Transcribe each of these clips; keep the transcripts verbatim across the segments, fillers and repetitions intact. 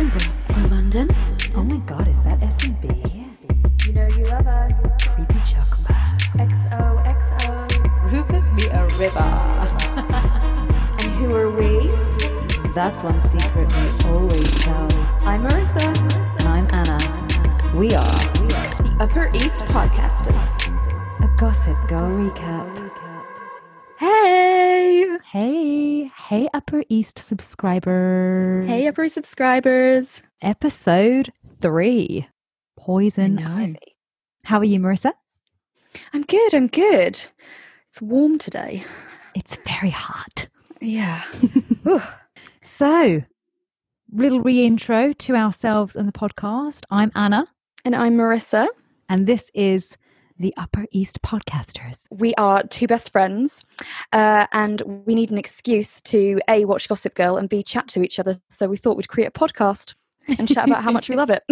Edinburgh or London? Oh my god, is that S and B? You know you love us. Creepy Chuck Bass. X O X O. Rufus be a river. And who are we? That's one secret we always tell. I'm Marisa. And I'm Anna. We are the Upper East Podcasters. A Gossip Girl recap. Hey! Hey! Hey, Upper East subscribers! Hey, Upper East subscribers! Episode three, Poison Ivy. How are you, Marisa? I'm good, I'm good. It's warm today. It's very hot. Yeah. So, little re-intro to ourselves and the podcast. I'm Anna. And I'm Marisa. And this is the Upper East Podcasters. We are two best friends uh, and we need an excuse to A, watch Gossip Girl and B, chat to each other. So we thought we'd create a podcast and chat about how much we love it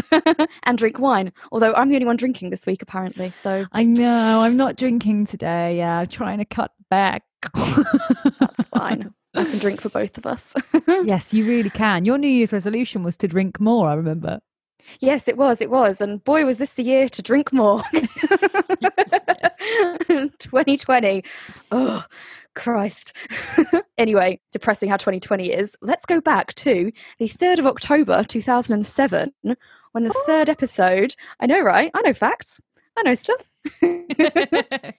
and drink wine. Although I'm the only one drinking this week apparently. So I know, I'm not drinking today. Yeah, I'm trying to cut back. That's fine. I can drink for both of us. Yes, you really can. Your New Year's resolution was to drink more, I remember. Yes, it was. It was. And boy, was this the year to drink more. twenty twenty. Oh, Christ. Anyway, depressing how twenty twenty is. Let's go back to the third of October, two thousand seven, when the oh. third episode, I know, right? I know facts. I know stuff. The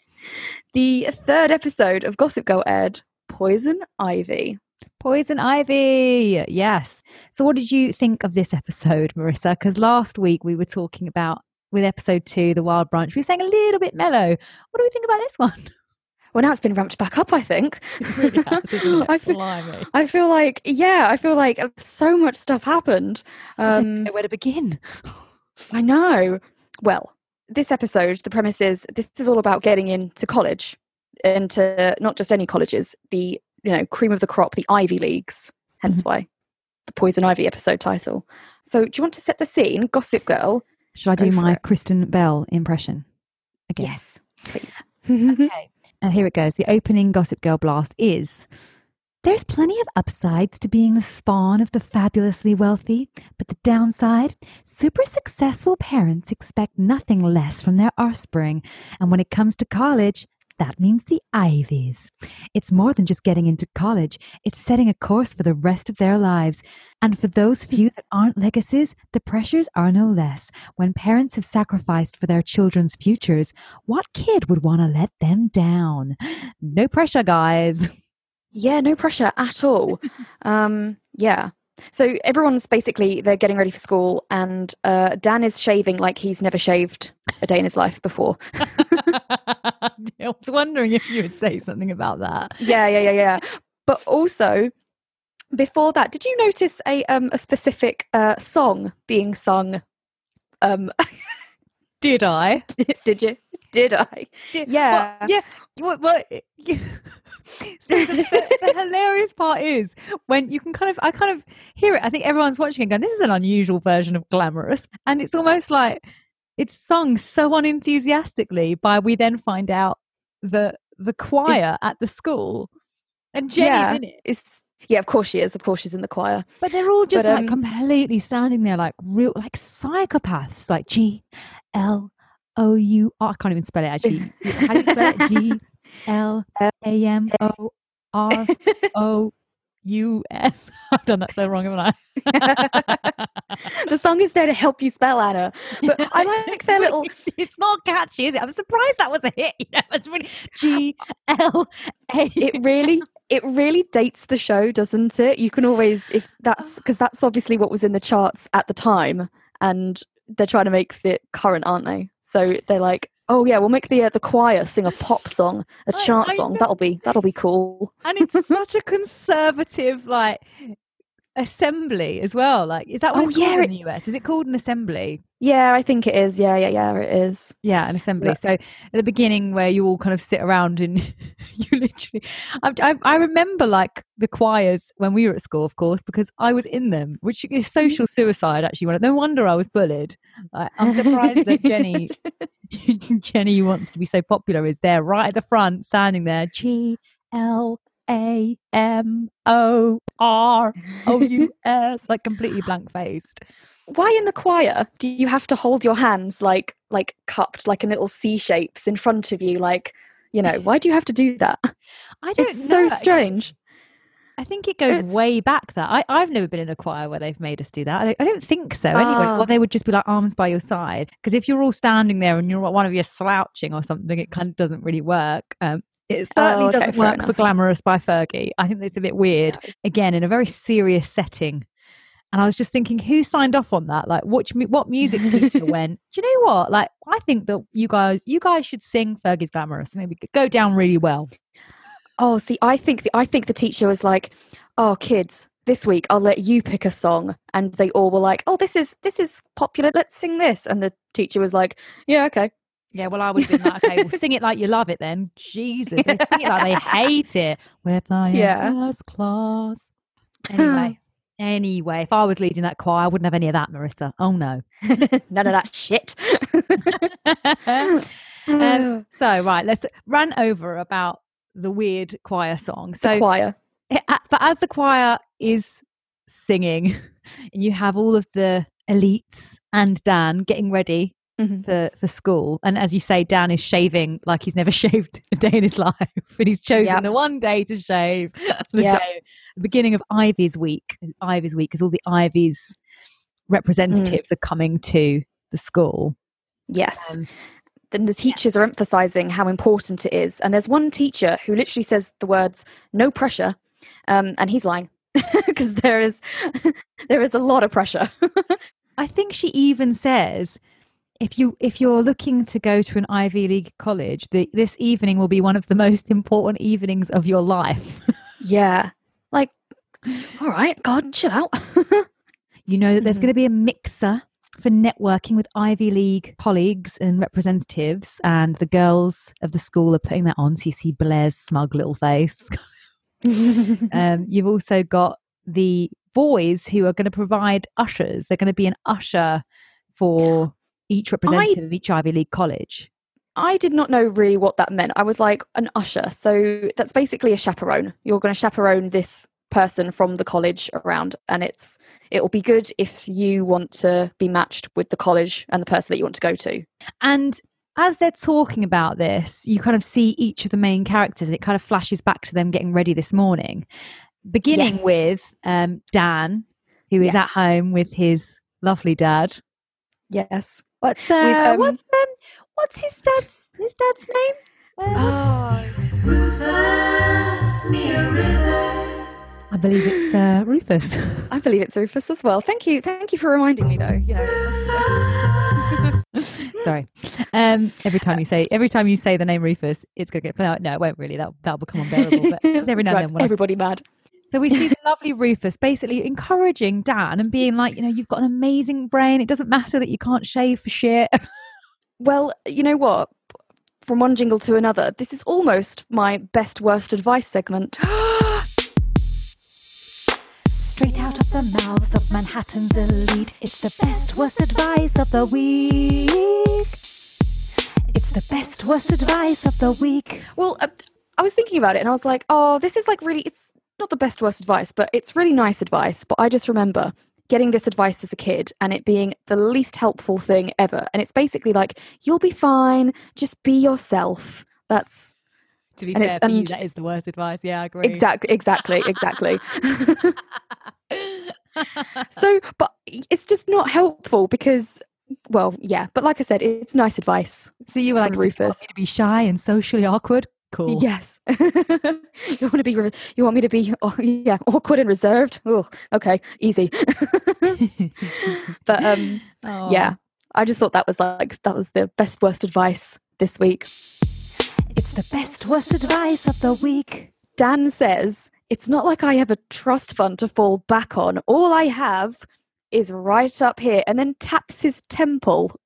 third episode of Gossip Girl aired, Poison Ivy. Poison Ivy, yes. So what did you think of this episode, Marisa? Because last week we were talking about, with episode two, The Wild Branch, we were saying a little bit mellow. What do we think about this one? Well, now it's been ramped back up, I think. It really has, isn't it? I, feel, I feel like, yeah, I feel like so much stuff happened. Um, I didn't know where to begin. I know. Well, this episode, the premise is, this is all about getting into college, into not just any colleges, the you know, cream of the crop, the Ivy Leagues, hence mm-hmm. why the Poison Ivy episode title. So do you want to set the scene, Gossip Girl? Should I do my it? Kristen Bell impression again? Yes, please. Okay, and here it goes. The opening Gossip Girl blast is, there's plenty of upsides to being the spawn of the fabulously wealthy, but the downside, super successful parents expect nothing less from their offspring, and when it comes to college, that means the Ivies. It's more than just getting into college. It's setting a course for the rest of their lives. And for those few that aren't legacies, the pressures are no less. When parents have sacrificed for their children's futures, what kid would want to let them down? No pressure, guys. Yeah, no pressure at all. um, yeah. So everyone's basically, they're getting ready for school and uh, Dan is shaving like he's never shaved a day in his life before. I was wondering if you would say something about that. Yeah, yeah, yeah, yeah. But also, before that, did you notice a um a specific uh, song being sung? Um, did I? Did, did you? Did I? Did, yeah. What, yeah. What? what yeah. So the, the, the hilarious part is when you can kind of, I kind of hear it. I think everyone's watching and going, this is an unusual version of Glamorous. And it's almost like, it's sung so unenthusiastically by, we then find out, the the choir it's, at the school. And Jenny's yeah, in it. It's, yeah, of course she is. Of course she's in the choir. But they're all just but, like um, completely standing there like real, like psychopaths, like G L O U R. I can't even spell it actually. How do you spell it? G L A M O R O. U S. I've done that so wrong, haven't I? The song is there to help you spell, Anna. But I like their little... It's not catchy, is it? I'm surprised that was a hit. You know, it's really... G L A. It really... It really dates the show, doesn't it? You can always... if that's Because that's obviously what was in the charts at the time. And they're trying to make it current, aren't they? So they're like... Oh yeah, we'll make the uh, the choir sing a pop song, a I, chant I song. Know. That'll be that'll be cool. And it's such a conservative like assembly as well. Like, is that what oh, it's yeah, called it... in the U S? Is it called an assembly? Yeah, I think it is. Yeah, yeah, yeah, it is. Yeah, an assembly. Look. So at the beginning, where you all kind of sit around and you literally, I, I, I remember like the choirs when we were at school, of course, because I was in them, which is social suicide. Actually, no wonder I was bullied. Like, I'm surprised that Jenny, Jenny who wants to be so popular, is there right at the front, standing there. G L A M O R O U S, like completely blank faced. Why in the choir do you have to hold your hands like like cupped, like in little C shapes in front of you? Like, you know, why do you have to do that? I don't it's know. It's so strange. I think it goes it's... way back that. I, I've never been in a choir where they've made us do that. I don't, I don't think so. Anyway, oh. Well, they would just be like arms by your side. Because if you're all standing there and you're one of you slouching or something, it kind of doesn't really work. Um, it certainly oh, okay, doesn't work enough. for Glamorous by Fergie. I think it's a bit weird. No. Again, in a very serious setting. And I was just thinking, who signed off on that? Like, what, what music teacher went, do you know what? Like, I think that you guys, you guys should sing Fergie's Glamorous. And it would go down really well. Oh, see, I think the I think the teacher was like, "Oh, kids, this week I'll let you pick a song," and they all were like, "Oh, this is this is popular. Let's sing this." And the teacher was like, "Yeah, okay." Yeah, well, I would have been like, "Okay, well, sing it like you love it, then." Jesus, they sing it like they hate it. We're playing yeah. first class. Anyway, anyway, if I was leading that choir, I wouldn't have any of that, Marissa. Oh no, none of that shit. um, so right, let's run over about. The weird choir song. So the choir. It, but as the choir is singing, and you have all of the elites and Dan getting ready mm-hmm. for, for school. And as you say, Dan is shaving like he's never shaved a day in his life. And he's chosen yep. the one day to shave. The, yep. day, the beginning of Ivy's week. Ivy's week is all the Ivy's representatives mm. are coming to the school. Yes. Um, then the teachers yeah. are emphasising how important it is. And there's one teacher who literally says the words, "no pressure," um, and he's lying because there is there is a lot of pressure. I think she even says, if, you, if you're looking to go to an Ivy League college, the, this evening will be one of the most important evenings of your life. yeah. Like, all right, God, chill out. You know that there's mm-hmm. going to be a mixer for networking with Ivy League colleagues and representatives, and the girls of the school are putting that on, so you see Blair's smug little face. um, you've also got the boys who are going to provide ushers. They're going to be an usher for each representative I, of each Ivy League college. I did not know really what that meant. I was like, an usher, so that's basically a chaperone. You're going to chaperone this person from the college around, and it's it'll be good if you want to be matched with the college and the person that you want to go to. And as they're talking about this, you kind of see each of the main characters, and it kind of flashes back to them getting ready this morning, beginning yes. with um Dan, who is yes. at home with his lovely dad. Yes. What's uh, with, um, what's um what's his dad's his dad's name? Uh, oh, Rufus, me a river. I believe it's uh, Rufus. I believe it's Rufus as well. Thank you. Thank you for reminding me, though. You know. Sorry. Um, every time you say every time you say the name Rufus, it's going to get put out. No, it won't really. That'll, that'll become unbearable. But every now and then. Everybody I... mad. So we see the lovely Rufus basically encouraging Dan and being like, you know, you've got an amazing brain. It doesn't matter that you can't shave for shit. Well, you know what? From one jingle to another, this is almost my best worst advice segment. Straight out of the mouths of Manhattan's elite, it's the best worst advice of the week. It's the best worst advice of the week. Well, uh, I was thinking about it, and I was like, oh, this is like really, it's not the best worst advice, but it's really nice advice. But I just remember getting this advice as a kid and it being the least helpful thing ever. And it's basically like, you'll be fine, just be yourself. That's... To be and fair, for you, that is the worst advice. Yeah, I agree. Exactly, exactly, exactly. So, but it's just not helpful because, well, yeah. But like I said, it's nice advice. So you were like, Rufus, so you want me to be shy and socially awkward? Cool. Yes. you want to be? Re- you want me to be? Oh, yeah, awkward and reserved. Oh, okay, easy. But um, oh. yeah, I just thought that was like that was the best worst advice this week. It's the best worst advice of the week. Dan says, it's not like I have a trust fund to fall back on. All I have is right up here, and then taps his temple.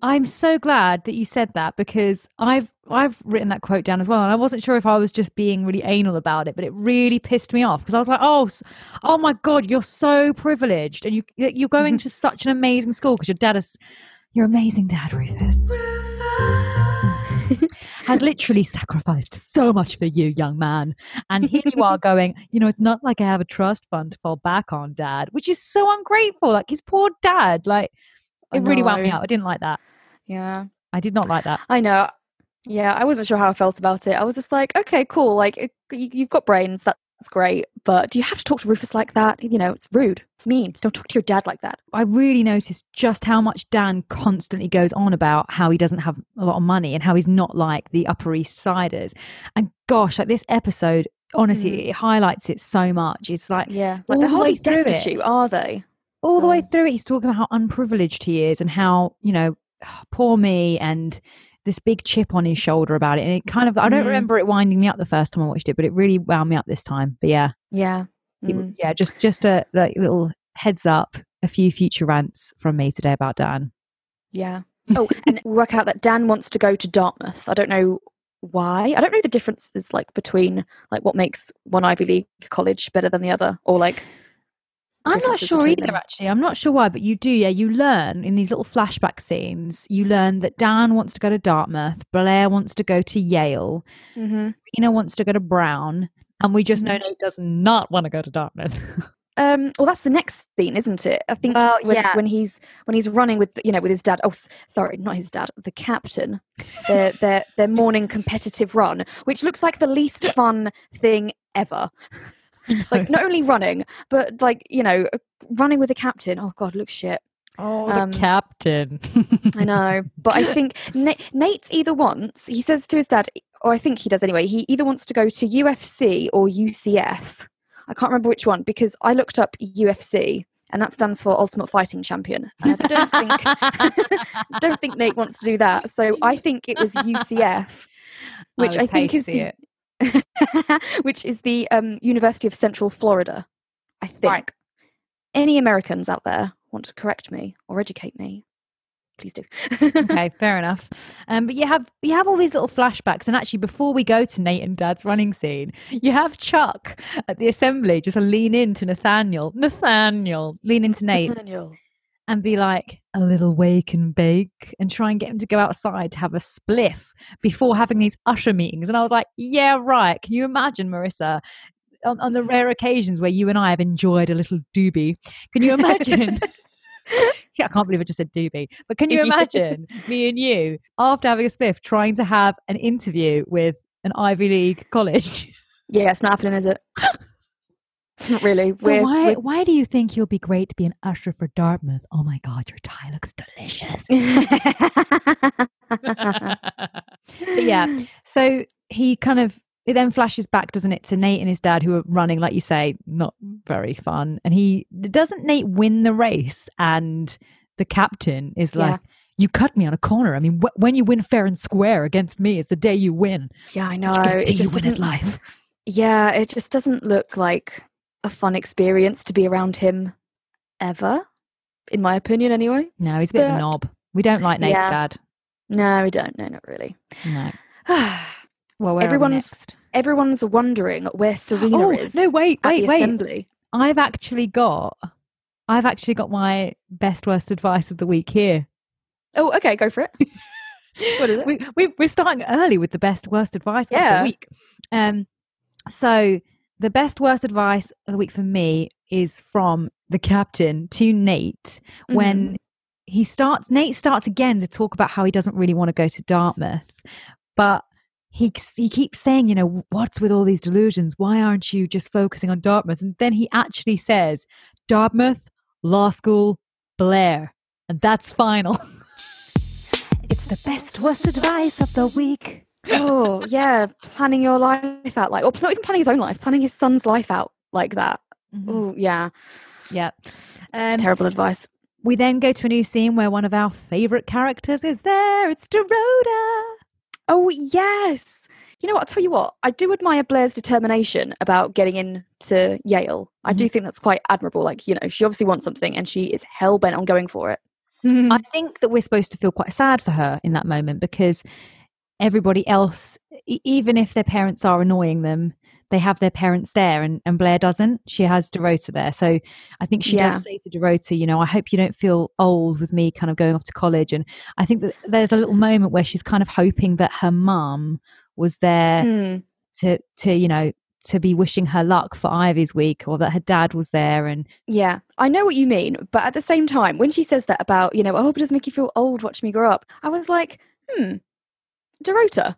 I'm so glad that you said that because I've I've written that quote down as well, and I wasn't sure if I was just being really anal about it, but it really pissed me off because I was like, oh, oh my God, you're so privileged, and you you're going to such an amazing school because your dad is, you're amazing, Dad Rufus. Rufus. has literally sacrificed so much for you, young man. And here you are going, you know, it's not like I have a trust fund to fall back on, Dad, which is so ungrateful. Like, his poor dad. Like, it really wound me out. I didn't like that. Yeah. I did not like that. I know. Yeah, I wasn't sure how I felt about it. I was just like, okay, cool. Like, it, you, you've got brains. That's great. But do you have to talk to Rufus like that? You know, it's rude. It's mean. Don't talk to your dad like that. I really noticed just how much Dan constantly goes on about how he doesn't have a lot of money and how he's not like the Upper East Siders. And gosh, like this episode, honestly, mm. it highlights it so much. It's like, yeah, like they're hardly destitute, are they? All the way through it, he's talking about how unprivileged he is and how, you know, poor me, and this big chip on his shoulder about it. And it kind of, I don't mm. remember it winding me up the first time I watched it, but it really wound me up this time. But yeah. Yeah. Mm. It, yeah. Just, just a like, little heads up, a few future rants from me today about Dan. Yeah. Oh, and we work out that Dan wants to go to Dartmouth. I don't know why. I don't know the differences like between like what makes one Ivy League college better than the other, or like, I'm not sure either, them. actually. I'm not sure why, but you do, yeah. You learn in these little flashback scenes, you learn that Dan wants to go to Dartmouth, Blair wants to go to Yale, mm-hmm. Serena wants to go to Brown, and we just mm-hmm. know he does not want to go to Dartmouth. um, well, that's the next scene, isn't it? I think well, when, yeah. when he's when he's running with, you know, with his dad. Oh, sorry, not his dad, the captain. their, their, their morning competitive run, which looks like the least fun thing ever. Like, not only running, but like, you know, running with the captain. Oh God, looks shit. Oh, um, the captain. I know, but I think Na- Nate either wants, he says to his dad, or I think he does anyway, he either wants to go to U F C or U C F. I can't remember which one, because I looked up U F C and that stands for Ultimate Fighting Champion. And I don't think, I don't think Nate wants to do that. So I think it was U C F, which I, I think is the... It. which is the um, University of Central Florida, I think. Right. Any Americans out there want to correct me or educate me, please do. Okay, fair enough. Um, but you have you have all these little flashbacks, and actually before we go to Nate and Dad's running scene, you have Chuck at the assembly just a lean into Nathaniel. Nathaniel, lean into Nate. Nathaniel. And be like, a little wake and bake, and try and get him to go outside to have a spliff before having these usher meetings. And I was like, yeah, right. Can you imagine, Marissa, on, on the rare occasions where you and I have enjoyed a little doobie? Can you imagine? Yeah, I can't believe I just said doobie. But can you imagine me and you, after having a spliff, trying to have an interview with an Ivy League college? Yeah, it's not happening, is it? Not really. So we're, why we're... why do you think you'll be great to be an usher for Dartmouth? Oh my God, your tie looks delicious. But yeah, so he kind of, it then flashes back, doesn't it, to Nate and his dad, who are running, like you say, not very fun. And he, doesn't Nate win the race? And the captain is like, yeah. You cut me on a corner. I mean, wh- when you win fair and square against me, it's the day you win. Yeah, I know. It's it just you win at life. Yeah, it just doesn't look like a fun experience to be around him ever, in my opinion anyway. No, he's a bit but, of a knob. We don't like Nate's yeah. dad. No, we don't. No, not really. No. Well, where everyone's are we next? Everyone's wondering where Serena oh, is. No, wait, at wait, the wait. Assembly. I've actually got I've actually got my best worst advice of the week here. Oh, okay, go for it. What is it? We, we we're starting early with the best worst advice yeah. of the week. Um so the best worst advice of the week for me is from the captain to Nate when mm. he starts, Nate starts again to talk about how he doesn't really want to go to Dartmouth, but he he keeps saying, you know, what's with all these delusions? Why aren't you just focusing on Dartmouth? And then he actually says, Dartmouth, law school, Blair, and that's final. It's the best worst advice of the week. Oh yeah, planning your life out like, or not even planning his own life, planning his son's life out like that. Mm-hmm. Oh yeah, yeah. Um, Terrible advice. We then go to a new scene where one of our favourite characters is there. It's Dorota. Oh yes. You know what? I'll tell you what. I do admire Blair's determination about getting into Yale. Mm-hmm. I do think that's quite admirable. Like, you know, she obviously wants something, and she is hell bent on going for it. Mm-hmm. I think that we're supposed to feel quite sad for her in that moment because everybody else, even if their parents are annoying them, they have their parents there, and, and Blair doesn't. She has Dorota there. So I think she yeah. does say to Dorota, you know, I hope you don't feel old with me kind of going off to college. And I think that there's a little moment where she's kind of hoping that her mum was there mm. to, to, you know, to be wishing her luck for Ivy's week, or that her dad was there. And yeah, I know what you mean. But at the same time, when she says that about, you know, I hope it doesn't make you feel old watching me grow up, I was like, hmm, Dorota,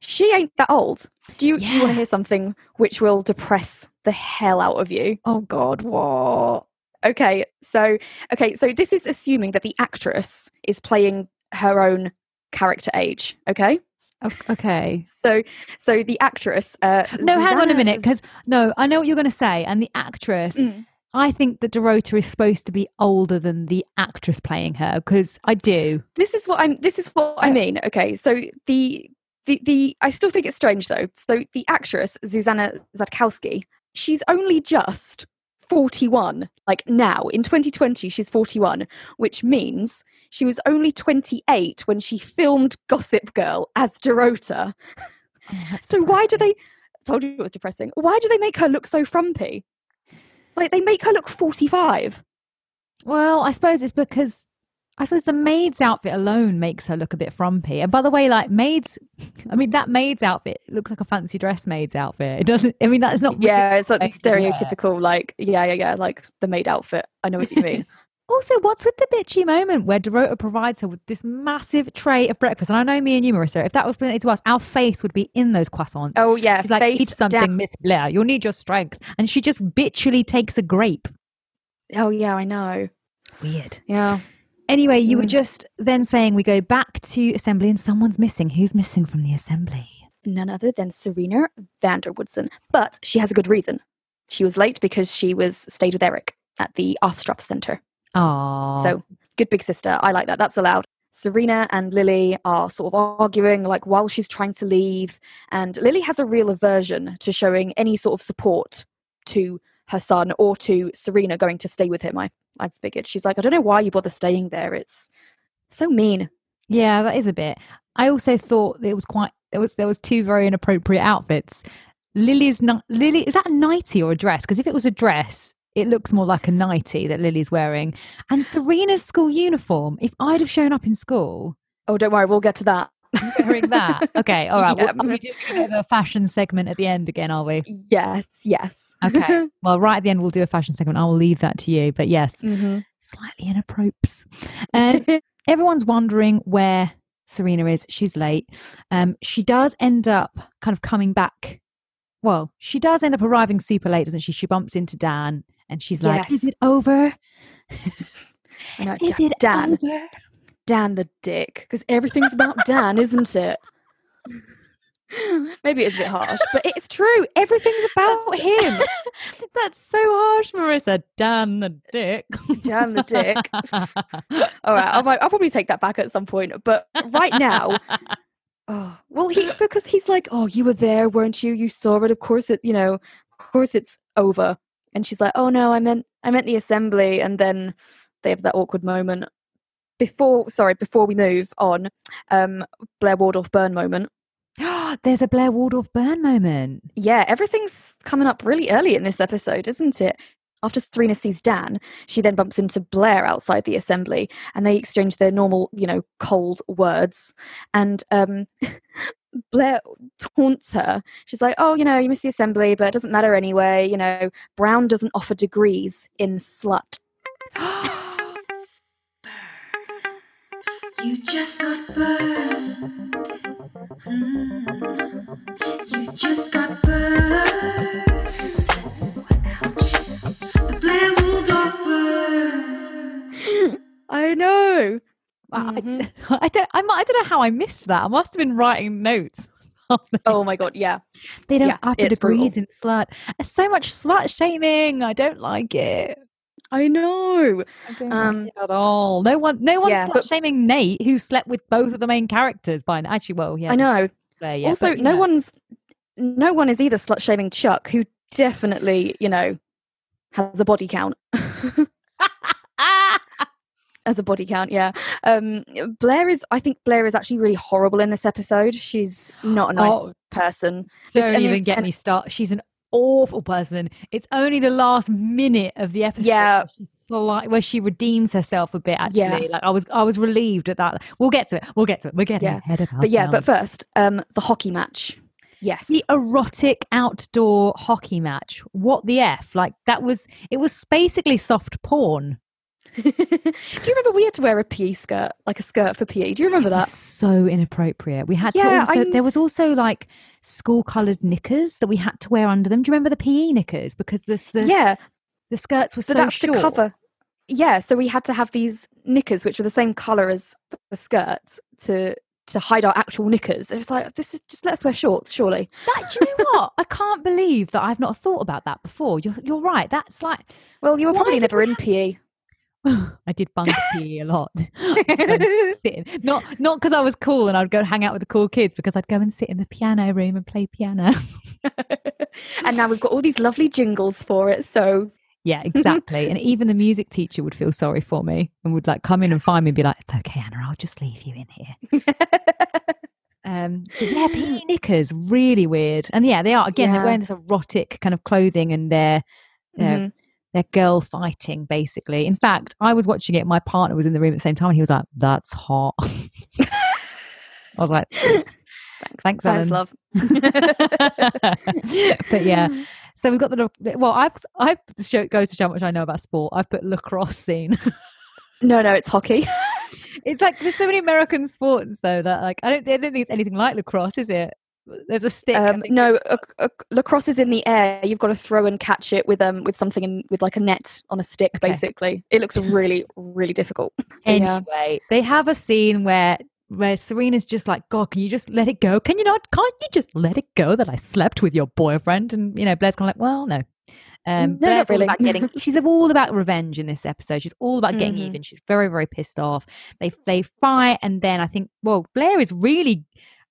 she ain't that old. Do you, yeah. do you want to hear something which will depress the hell out of you? Oh God, what? Okay, so okay, so this is assuming that the actress is playing her own character age, okay? Okay. So so the actress... Uh, no, Zuzanna, hang on a minute, because no, I know what you're going to say. And the actress, mm. I think that Dorota is supposed to be older than the actress playing her, because I do. This is what I'm. This is what I mean. Okay, so the... The, the I still think it's strange, though. So the actress, Zuzanna Zadkowski, she's only just forty-one. Like now, in twenty twenty, she's forty-one, which means she was only twenty-eight when she filmed Gossip Girl as Dorota. Oh, so depressing. Why do they... I told you it was depressing. Why do they make her look so frumpy? Like, they make her look forty-five. Well, I suppose it's because... I suppose the maid's outfit alone makes her look a bit frumpy. And by the way, like maids, I mean, that maid's outfit looks like a fancy dress maid's outfit. It doesn't, I mean, that's not. Really yeah, it's like the stereotypical, wear. like, yeah, yeah, yeah, like the maid outfit. I know what you mean. Also, what's with the bitchy moment where Dorota provides her with this massive tray of breakfast? And I know me and you, Marissa, if that was presented to us, our face would be in those croissants. Oh, yeah. She's like, eat something, Miss Blair. You'll need your strength. And she just bitchily takes a grape. Oh, yeah, I know. Weird. Yeah. Anyway, you were just then saying we go back to assembly and someone's missing. Who's missing from the assembly? None other than Serena Vanderwoodson. But she has a good reason. She was late because she was stayed with Eric at the Ostroff Centre. Aww. So, good big sister. I like that. That's allowed. Serena and Lily are sort of arguing like while she's trying to leave. And Lily has a real aversion to showing any sort of support to her son or to Serena going to stay with him. I, I figured she's like, I don't know why you bother staying there. It's so mean. Yeah, that is a bit. I also thought that it was quite, there was, there was two very inappropriate outfits. Lily's not Lily. Is that a nightie or a dress? Cause if it was a dress, it looks more like a nightie that Lily's wearing, and Serena's school uniform. If I'd have shown up in school. Oh, don't worry. We'll get to that. Hearing that. Okay. All right. Yeah. We're, we're doing a fashion segment at the end again, are we? Yes. Yes. Okay. Well, right at the end, we'll do a fashion segment. I will leave that to you. But yes, mm-hmm. Slightly inappropriate. Um, everyone's wondering where Serena is. She's late. Um, she does end up kind of coming back. Well, she does end up arriving super late, doesn't she? She bumps into Dan and she's like, yes. Is it over? No, is Dan, it Dan. Over? Dan the dick, because everything's about Dan, isn't it? Maybe it's a bit harsh, but it's true. Everything's about that's, him. That's so harsh, Marissa. Dan the dick. Dan the dick. All right, I'll, I'll probably take that back at some point. But right now, oh, well, he because he's like, oh, you were there, weren't you? You saw it. Of course, it. You know, of course, it's over. And she's like, oh no, I meant, I meant the assembly. And then they have that awkward moment. Before, sorry, before we move on, um, Blair Waldorf burn moment. There's a Blair Waldorf burn moment. Yeah, everything's coming up really early in this episode, isn't it? After Serena sees Dan, she then bumps into Blair outside the assembly and they exchange their normal, you know, cold words. And um, Blair taunts her. She's like, oh, you know, you missed the assembly, but it doesn't matter anyway. You know, Brown doesn't offer degrees in slut. You just got burned. Mm. You just got burned. Ouch. The Blair Waldorf burn. I know. Mm-hmm. I, I don't. I, I don't know how I missed that. I must have been writing notes. Oh my God! Yeah, they don't have yeah, degrees brutal. In slut. There's so much slut shaming. I don't like it. I know. I don't um, like it at all. No one, no one's yeah, slut but, shaming Nate, who slept with both of the main characters. By now. Actually, well, yeah, I know. Yet, also, but, no know. one's, no one is either slut shaming Chuck, who definitely, you know, has a body count. As a body count, yeah. Um, Blair is, I think Blair is actually really horrible in this episode. She's not a nice oh, person. Don't and, even get and, me started. She's an awful person. It's only the last minute of the episode yeah. where, she, where she redeems herself a bit, actually. Yeah. Like I was I was relieved at that. We'll get to it. We'll get to it. We're getting yeah. ahead of ourselves. But yeah, but first, um, the hockey match. Yes. The erotic outdoor hockey match. What the F? Like that was, it was basically soft porn. Do you remember we had to wear a P E skirt, like a skirt for P E? Do you remember that? It was so inappropriate. We had yeah, to also, there was also like school coloured knickers that we had to wear under them. Do you remember the P E knickers? Because the, the, yeah. the skirts were so, so that's short. To cover. Yeah, so we had to have these knickers, which were the same colour as the skirts to... to hide our actual knickers. And it was like, this is just, let us wear shorts, surely. That, do you know what? I can't believe that I've not thought about that before. You're you're right. That's like... Well, you were probably never in P E. I did bunk P E a lot. Sitting. Not not because I was cool and I'd go hang out with the cool kids, because I'd go and sit in the piano room and play piano. And now we've got all these lovely jingles for it, so... Yeah, exactly. And even the music teacher would feel sorry for me and would like come in and find me and be like, it's okay, Anna, I'll just leave you in here. um, yeah, P E knickers, really weird. And yeah, they are, again, yeah. they're wearing this erotic kind of clothing and they're, they're, mm-hmm. they're girl fighting, basically. In fact, I was watching it. My partner was in the room at the same time and he was like, that's hot. I was like, thanks, thanks, thanks love. But yeah. So we've got the well. I've I've show, goes to show how much I know about sport. I've put lacrosse scene. no, no, it's hockey. It's like there's so many American sports though that like I don't I don't think it's anything like lacrosse, is it? There's a stick. Um, no, a, a, lacrosse is in the air. You've got to throw and catch it with um with something in with like a net on a stick. Okay. Basically, it looks really really difficult. Anyway, yeah. They have a scene where. where Serena's just like, God, can you just let it go? Can you not? Can't you just let it go that I slept with your boyfriend? And, you know, Blair's kind of like, well, no. Um, no, Blair's not really. all about getting, she's all about revenge in this episode. She's all about getting mm-hmm. even. She's very, very pissed off. They they fight. And then I think, well, Blair is really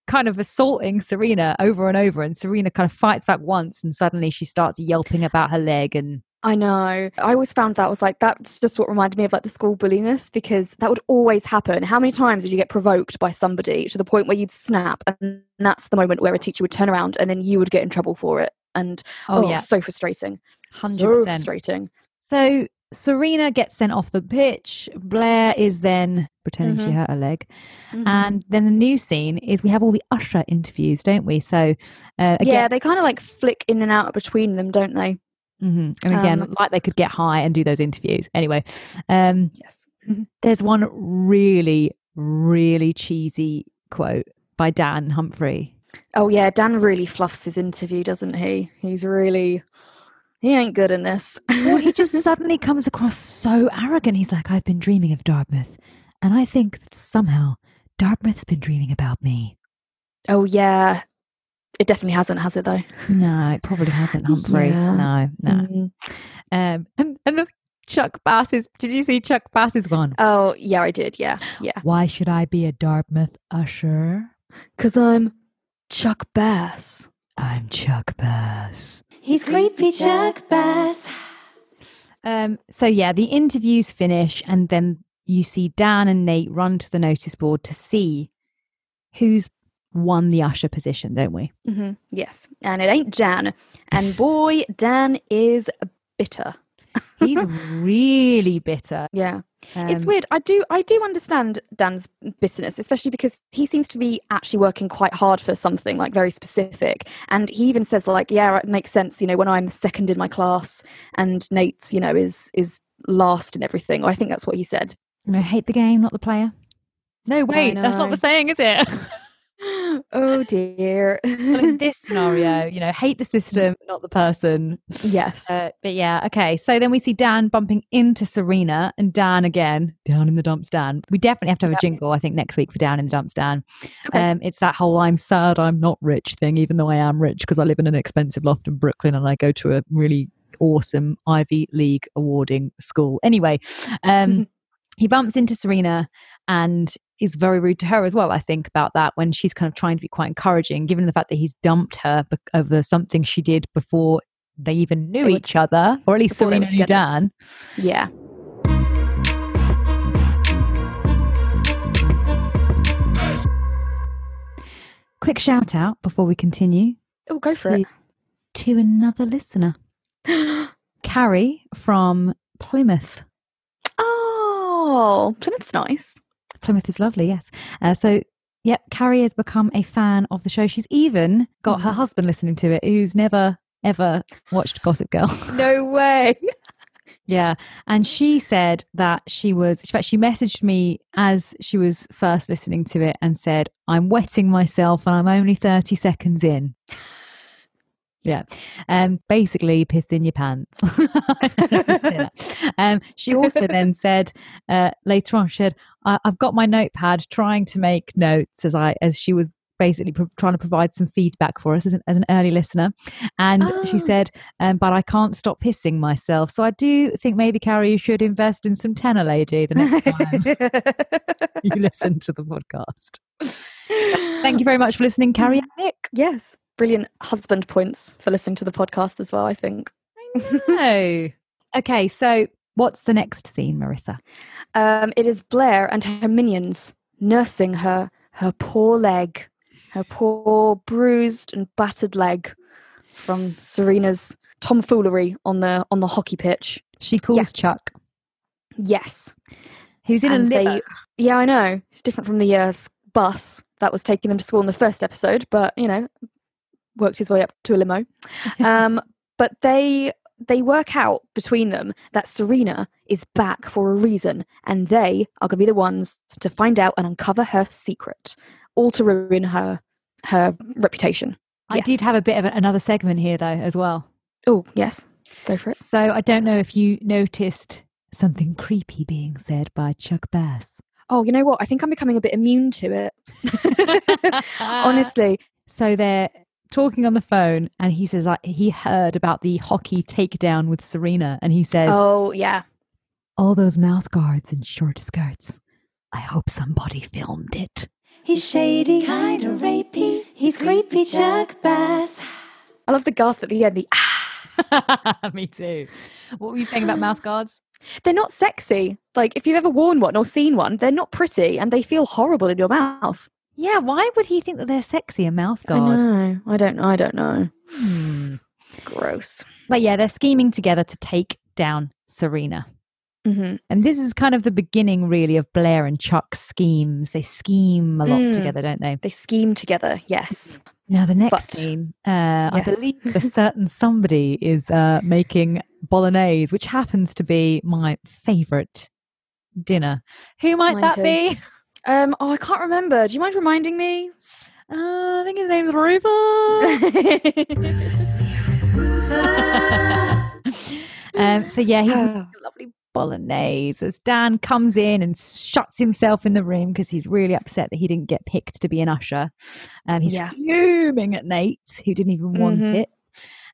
kind of assaulting Serena over and over. And Serena kind of fights back once. And suddenly she starts yelping about her leg and... I know. I always found that I was like, that's just what reminded me of like the school bulliness, because that would always happen. How many times did you get provoked by somebody to the point where you'd snap? And that's the moment where a teacher would turn around and then you would get in trouble for it. And oh, oh yeah. so frustrating. one hundred percent. So frustrating. So Serena gets sent off the pitch. Blair is then pretending mm-hmm. she hurt her leg. Mm-hmm. And then the new scene is we have all the usher interviews, don't we? So uh, again, yeah, they kind of like flick in and out between them, don't they? Mm-hmm. And again, um, like they could get high and do those interviews. Anyway, um, yes. There's one really, really cheesy quote by Dan Humphrey. Oh yeah, Dan really fluffs his interview, doesn't he? He's really, he ain't good in this. Well, he just suddenly comes across so arrogant. He's like, I've been dreaming of Dartmouth, and I think that somehow Dartmouth's been dreaming about me. Oh yeah. It definitely hasn't, has it though? No, it probably hasn't, Humphrey. Yeah. No, no. Mm-hmm. Um, and, and the Chuck Bass's, did you see Chuck Bass's one? Oh, yeah, I did. Yeah, yeah. Why should I be a Dartmouth usher? Because I'm Chuck Bass. I'm Chuck Bass. He's creepy Chuck Bass. Um. So yeah, the interviews finish and then you see Dan and Nate run to the notice board to see who's won the usher position, don't we? Mm-hmm. Yes, and it ain't Dan. And boy, Dan is bitter. He's really bitter. Yeah, um, it's weird. I do, I do understand Dan's bitterness, especially because he seems to be actually working quite hard for something like very specific. And he even says, like, yeah, it makes sense. You know, when I'm second in my class, and Nate's, you know, is is last in everything. Or I think that's what he said. No, hate the game, not the player. No, wait, that's not the saying, is it? Oh dear. Well, in this scenario, you know, hate the system, not the person. Yes. Uh, but yeah, okay. So then we see Dan bumping into Serena and Dan again, down in the dumps, Dan. We definitely have to have yep. a jingle, I think, next week for Down in the Dumps, Dan. Okay. Um, it's that whole I'm sad I'm not rich thing, even though I am rich because I live in an expensive loft in Brooklyn and I go to a really awesome Ivy League awarding school. Anyway, um, he bumps into Serena and is very rude to her as well, I think, about that when she's kind of trying to be quite encouraging, given the fact that he's dumped her be- over something she did before they even knew they each t- other, or at least Serena knew Dan. Yeah. quick shout out before we continue. Oh, go for to, it. To another listener. Carrie from Plymouth. Oh, Plymouth's nice. Plymouth is lovely, yes. Uh, so, yep, Carrie has become a fan of the show. She's even got her husband listening to it, who's never, ever watched Gossip Girl. No way. Yeah. And she said that she was, in fact, she messaged me as she was first listening to it and said, I'm wetting myself and I'm only thirty seconds in. Yeah. Um, basically, pissed in your pants. um, she also then said uh, later on, she said, I- I've got my notepad trying to make notes as I as she was basically pro- trying to provide some feedback for us as an, as an early listener. And oh. she said, um, but I can't stop pissing myself. So I do think maybe, Carrie, you should invest in some tenor lady the next time you listen to the podcast. So, thank you very much for listening, Carrie and Nick. Yes. Brilliant husband points for listening to the podcast as well, I think. I know. Okay, so what's the next scene, Marisa? Um, it is Blair and her minions nursing her, her poor leg, her poor bruised and battered leg from Serena's tomfoolery on the on the hockey pitch. She calls yeah. Chuck. Yes. Who's in and a liver. They, yeah, I know. It's different from the uh, bus that was taking them to school in the first episode, but, you know... worked his way up to a limo. Um, but they they work out between them that Serena is back for a reason and they are going to be the ones to find out and uncover her secret, all to ruin her her reputation. I yes. did have a bit of a, another segment here, though, as well. Oh, yes. Go for it. So I don't know if you noticed something creepy being said by Chuck Bass. Oh, you know what? I think I'm becoming a bit immune to it. Honestly. So they're... talking on the phone, and he says like, he heard about the hockey takedown with Serena, and he says, oh yeah, all those mouth guards and short skirts, I hope somebody filmed it. He's shady, kind of rapey, he's creepy Chuck Bass. I love the gasp at the end, the ah. Me too. What were you saying about mouth guards? They're not sexy. Like, if you've ever worn one or seen one, they're not pretty and they feel horrible in your mouth. Yeah, why would he think that they're sexy, a mouth guard? I know. I don't, I don't know. Hmm. Gross. But yeah, they're scheming together to take down Serena. Mm-hmm. And this is kind of the beginning, really, of Blair and Chuck's schemes. They scheme a lot mm. together, don't they? They scheme together, yes. Now, the next but, scene, uh, yes. I believe a certain somebody is uh, making bolognese, which happens to be my favourite dinner. Who might Mine that too. be? Um, oh, I can't remember. Do you mind reminding me? Uh, I think his name's Rufus. um, so, yeah, he's making a lovely bolognese as Dan comes in and shuts himself in the room because he's really upset that he didn't get picked to be an usher. Um, he's yeah. fuming at Nate, who didn't even want mm-hmm. it.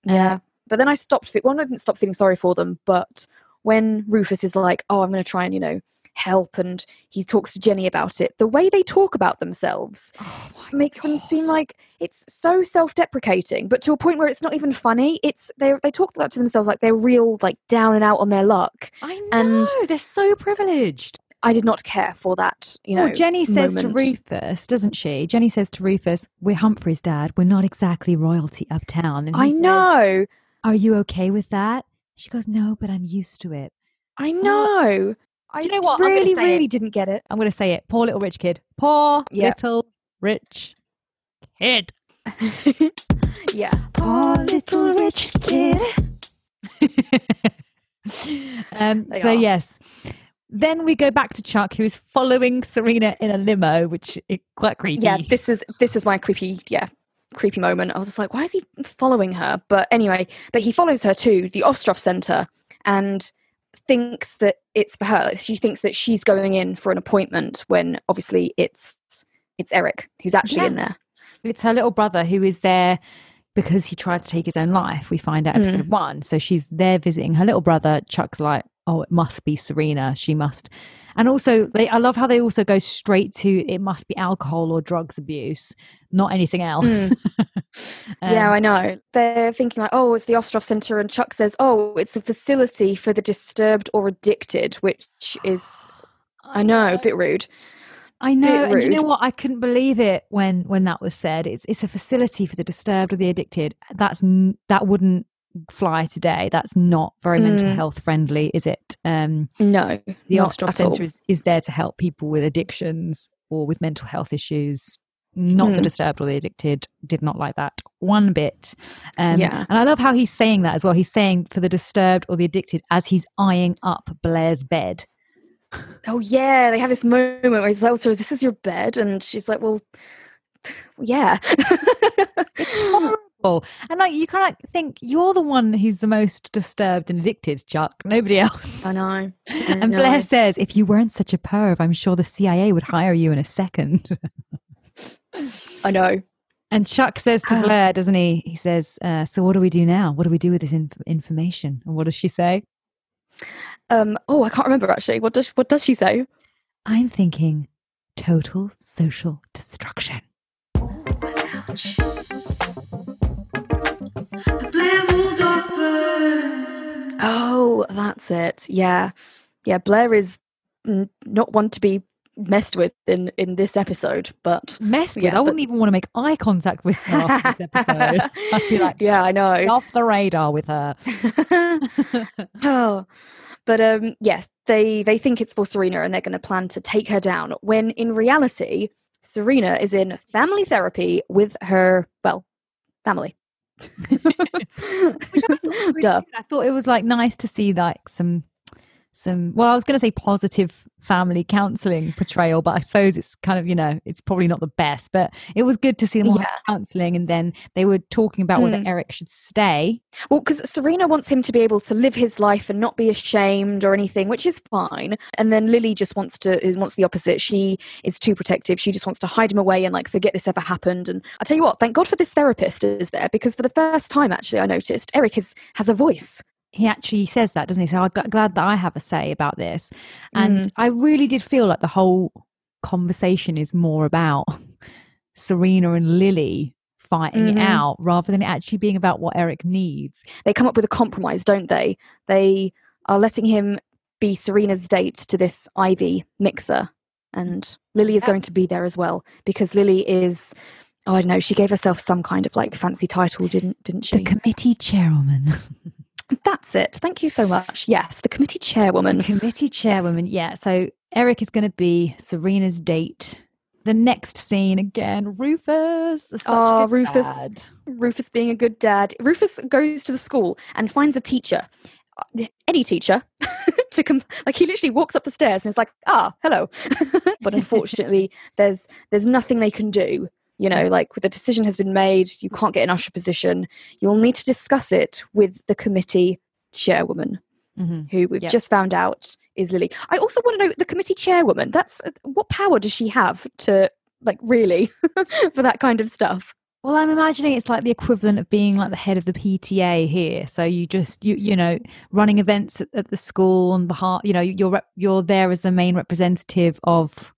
Um, yeah. But then I stopped. Fe- well, I didn't stop feeling sorry for them, but when Rufus is like, oh, I'm going to try and, you know, help, and he talks to Jenny about it, the way they talk about themselves oh makes God. them seem like it's so self-deprecating, but to a point where it's not even funny. It's they they talk that to themselves like they're real, like down and out on their luck. I know, and they're so privileged. I did not care for that, you know. Well, Jenny says moment. to Rufus, doesn't she? Jenny says to Rufus, we're Humphrey's dad, we're not exactly royalty uptown. And he I says, know. Are you okay with that? She goes, no, but I'm used to it. I know. I Do you know what? really, really it. didn't get it. I'm going to say it. Poor little rich kid. Poor yep. little rich kid. yeah. Poor little rich kid. um, so, are. yes. Then we go back to Chuck, who is following Serena in a limo, which is quite creepy. Yeah, this is this was my creepy, yeah, creepy moment. I was just like, why is he following her? But anyway, but he follows her to the Ostroff Centre and thinks that it's for her. She thinks that she's going in for an appointment when obviously it's it's Eric who's actually yeah. in there. It's her little brother who is there because he tried to take his own life. We find out episode mm. one. So she's there visiting her little brother. Chuck's like, oh, it must be Serena. She must. And also, they, I love how they also go straight to it must be alcohol or drugs abuse, not anything else. Mm. Um, yeah, I know. They're thinking like, oh, it's the Ostroff Centre, and Chuck says, oh, it's a facility for the disturbed or addicted, which is, I know, a bit rude. I know, and you know what? I couldn't believe it when when that was said. It's it's a facility for the disturbed or the addicted. That's n- that wouldn't fly today. That's not very mm. mental health friendly, is it? Um, no, the Ostroff Centre is, is there to help people with addictions or with mental health issues. Not mm. the disturbed or the addicted. Did not like that one bit. Um, yeah. And I love how he's saying that as well. He's saying for the disturbed or the addicted as he's eyeing up Blair's bed. Oh, yeah. They have this moment where he's like, oh, so is this is your bed? And she's like, well, yeah. It's horrible. And like, you kind of think you're the one who's the most disturbed and addicted, Chuck. Nobody else. I know. I and know. Blair says, if you weren't such a perv, I'm sure the C I A would hire you in a second. I know. And Chuck says to Blair, doesn't he? He says, uh, so what do we do now? What do we do with this inf- information? And what does she say? Um, oh, I can't remember actually. What does what does she say? I'm thinking total social destruction. Oh, ouch. A Blair Waldorf burn. Oh, that's it. Yeah. Yeah, Blair is n- not one to be messed with in in this episode, but messed yeah, with. I but... wouldn't even want to make eye contact with her after this episode. I'd be like, yeah, I know, off the radar with her. Oh, but um, yes, they they think it's for Serena, and they're going to plan to take her down. When in reality, Serena is in family therapy with her well family. Which I thought, Duh. I thought it was like nice to see like some. Some, well, I was going to say positive family counselling portrayal, but I suppose it's kind of, you know, it's probably not the best, but it was good to see them all yeah. have counselling. And then they were talking about mm. whether Eric should stay. Well, because Serena wants him to be able to live his life and not be ashamed or anything, which is fine. And then Lily just wants to, wants the opposite. She is too protective. She just wants to hide him away and like, forget this ever happened. And I tell you what, thank God for this therapist is there, because for the first time, actually, I noticed Eric is, has a voice. He actually says that, doesn't he? So I'm glad that I have a say about this. And mm. I really did feel like the whole conversation is more about Serena and Lily fighting mm-hmm. it out rather than it actually being about what Eric needs. They come up with a compromise, don't they? They are letting him be Serena's date to this Ivy mixer. And Lily is yeah. going to be there as well, because Lily is... Oh, I don't know. She gave herself some kind of like fancy title, didn't didn't she? The committee chairwoman. That's it. Thank you so much. Yes, the committee chairwoman. The committee chairwoman, yes. yeah. So Eric is going to be Serena's date. The next scene, again, Rufus. Such oh, Rufus. Dad. Rufus being a good dad. Rufus goes to the school and finds a teacher, any teacher, to come. Like, he literally walks up the stairs and is like, ah, hello. But unfortunately, there's there's nothing they can do. You know, like the decision has been made, you can't get an usher position. You'll need to discuss it with the committee chairwoman, mm-hmm. who we've yep. just found out is Lily. I also want to know, the committee chairwoman, that's what power does she have to, like, really, for that kind of stuff? Well, I'm imagining it's like the equivalent of being like the head of the P T A here. So you just, you you know, running events at, at the school on behalf, you know, you're rep- you're there as the main representative of...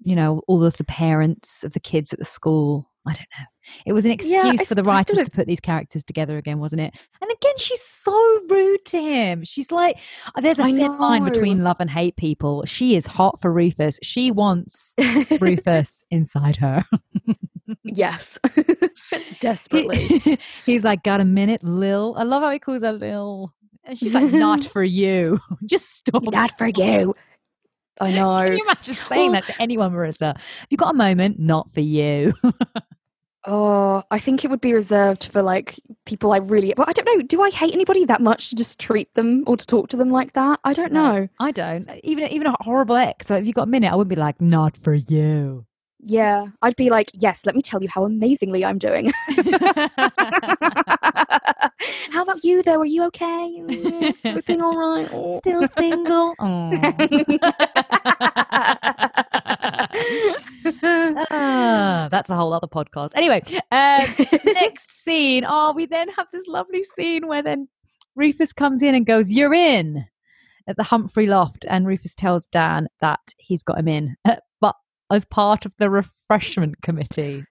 you know, all of the parents of the kids at the school. I don't know. It was an excuse yeah, for the writers to put these characters together again, wasn't it? And again, she's so rude to him. She's like, oh, there's a I thin know. line between love and hate people. She is hot for Rufus. She wants Rufus inside her. Yes. Desperately. He, he's like, got a minute, Lil? I love how he calls her Lil. And she's like, not for you. Just stop. Not for you. I know. Can you imagine saying well, that to anyone, Marisa? You got a moment, not for you. Oh, I think it would be reserved for like people I really, well, I don't know. Do I hate anybody that much to just treat them or to talk to them like that? I don't know. No, I don't. Even even a horrible ex. Like, if you got a minute, I wouldn't be like, not for you. Yeah. I'd be like, yes, let me tell you how amazingly I'm doing. How about you though? Are you okay? Yeah, everything all right? Oh. Still single? uh, that's a whole other podcast. Anyway, um, next scene. Oh, we then have this lovely scene where then Rufus comes in and goes, you're in at the Humphrey Loft. And Rufus tells Dan that he's got him in. But as part of the refreshment committee.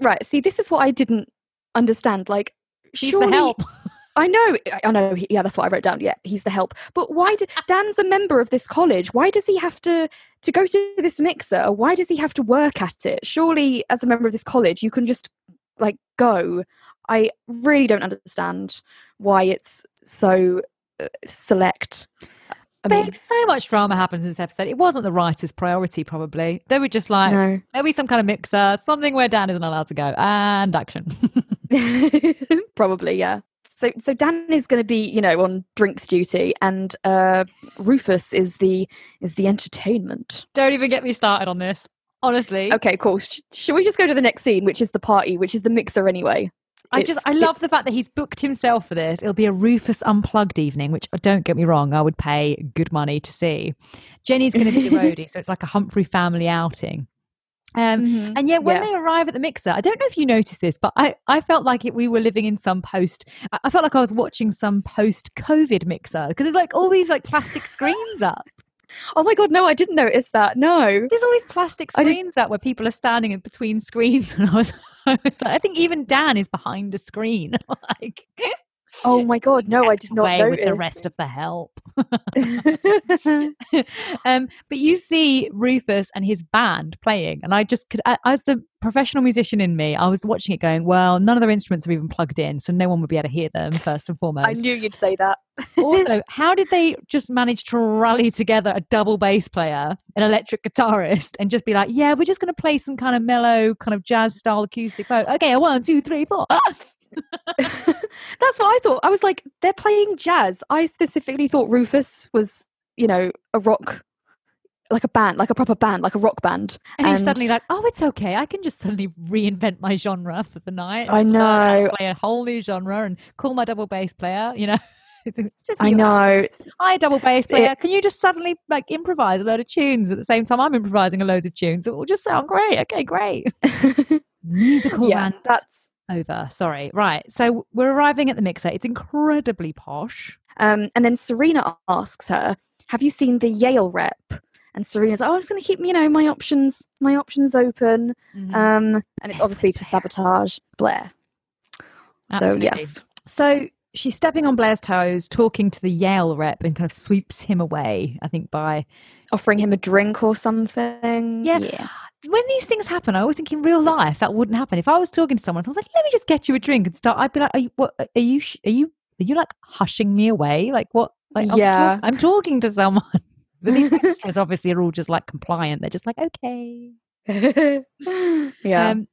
Right. See, this is what I didn't understand. Like, she's surely, the help. I know. I know. Yeah, that's what I wrote down. Yeah, he's the help. But why did Dan's a member of this college? Why does he have to to go to this mixer? Why does he have to work at it? Surely, as a member of this college, you can just like go. I really don't understand why it's so uh, select. I Babe, mean, so much drama happens in this episode. It wasn't the writer's priority, probably. They were just like, no. There'll be some kind of mixer, something where Dan isn't allowed to go, and action. Probably, yeah. So, so Dan is going to be, you know, on drinks duty, and uh, Rufus is the is the entertainment. Don't even get me started on this, honestly. Okay, cool. Sh- should we just go to the next scene, which is the party, which is the mixer anyway? I it's, just, I love the fact that he's booked himself for this. It'll be a Rufus Unplugged evening, which, don't get me wrong, I would pay good money to see. Jenny's going to be the roadie, so it's like a Humphrey family outing. Um, mm-hmm. And yet when yeah. they arrive at the mixer, I don't know if you noticed this, but I, I felt like it, we were living in some post, I felt like I was watching some post-COVID mixer, because there's like all these like plastic screens up. Oh my God, no, I didn't notice that. No. There's always plastic screens out where people are standing in between screens. And I was, I was like, I think even Dan is behind a screen. Like, oh my God, no, I did not notice. With the rest of the help. um, but you see Rufus and his band playing. And I just could, as the professional musician in me, I was watching it going, well, none of their instruments are even plugged in, so no one would be able to hear them, first and foremost. I knew you'd say that. Also, how did they just manage to rally together a double bass player, an electric guitarist, and just be like, yeah, we're just going to play some kind of mellow, kind of jazz-style acoustic folk. Okay, one, two, three, four. Ah! That's what I thought. I was like, they're playing jazz. I specifically thought Rufus was, you know, a rock, like a band, like a proper band, like a rock band. And, and he's suddenly like, oh, it's okay. I can just suddenly reinvent my genre for the night. I know. Play a whole new genre and call my double bass player, you know. I know. Hi, double bass player. It, can you just suddenly like improvise a load of tunes at the same time I'm improvising a load of tunes? It will just sound great. Okay, great. Musical yeah, rant. That's over. Sorry. Right. So we're arriving at the mixer. It's incredibly posh. Um, and then Serena asks her, have you seen the Yale rep? And Serena's like, oh, I'm just going to keep, you know, my options, my options open. Mm-hmm. Um, and it's, it's obviously to sabotage Blair. Absolutely. So, yes. So she's stepping on Blair's toes, talking to the Yale rep, and kind of sweeps him away, I think, by offering him a drink or something. Yeah. yeah. When these things happen, I always think in real life that wouldn't happen. If I was talking to someone, I was like, let me just get you a drink and start. I'd be like, are you, what, are you, are you, are you like hushing me away? Like what? Like, yeah. I'm, talk- I'm talking to someone. But these extras obviously are all just like compliant. They're just like, okay. yeah. Um,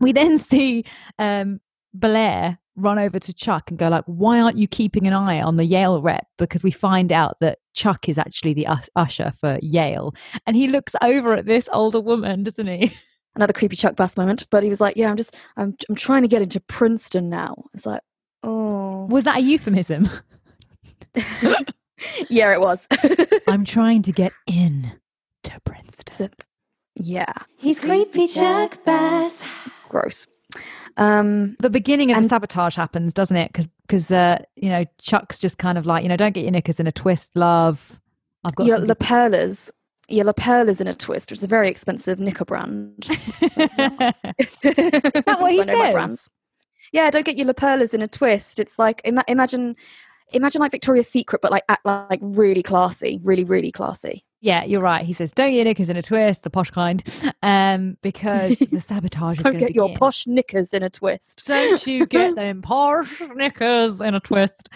we then see um, Blair run over to Chuck and go like, why aren't you keeping an eye on the Yale rep? Because we find out that Chuck is actually the us- usher for Yale. And he looks over at this older woman, doesn't he? Another creepy Chuck Bass moment. But he was like, yeah, I'm just, I'm, I'm trying to get into Princeton now. It's like, oh. Was that a euphemism? Yeah, it was. I'm trying to get in to Princeton. Yeah. He's creepy Chuck Bass. Gross. Um, the beginning of and- the sabotage happens, doesn't it? Because, because uh, you know, Chuck's just kind of like, you know, don't get your knickers in a twist, love. I've got your La Perla's. Yeah, La Perla's in a twist, which is a very expensive knicker brand. Is that what he says? Yeah, don't get your La Perla's in a twist. It's like, ima- imagine... Imagine like Victoria's Secret, but like act like really classy, really, really classy. Yeah, you're right. He says, don't get your knickers in a twist, the posh kind, um, because the sabotage is going to begin. Don't get your posh knickers in a twist. Don't you get them posh knickers in a twist,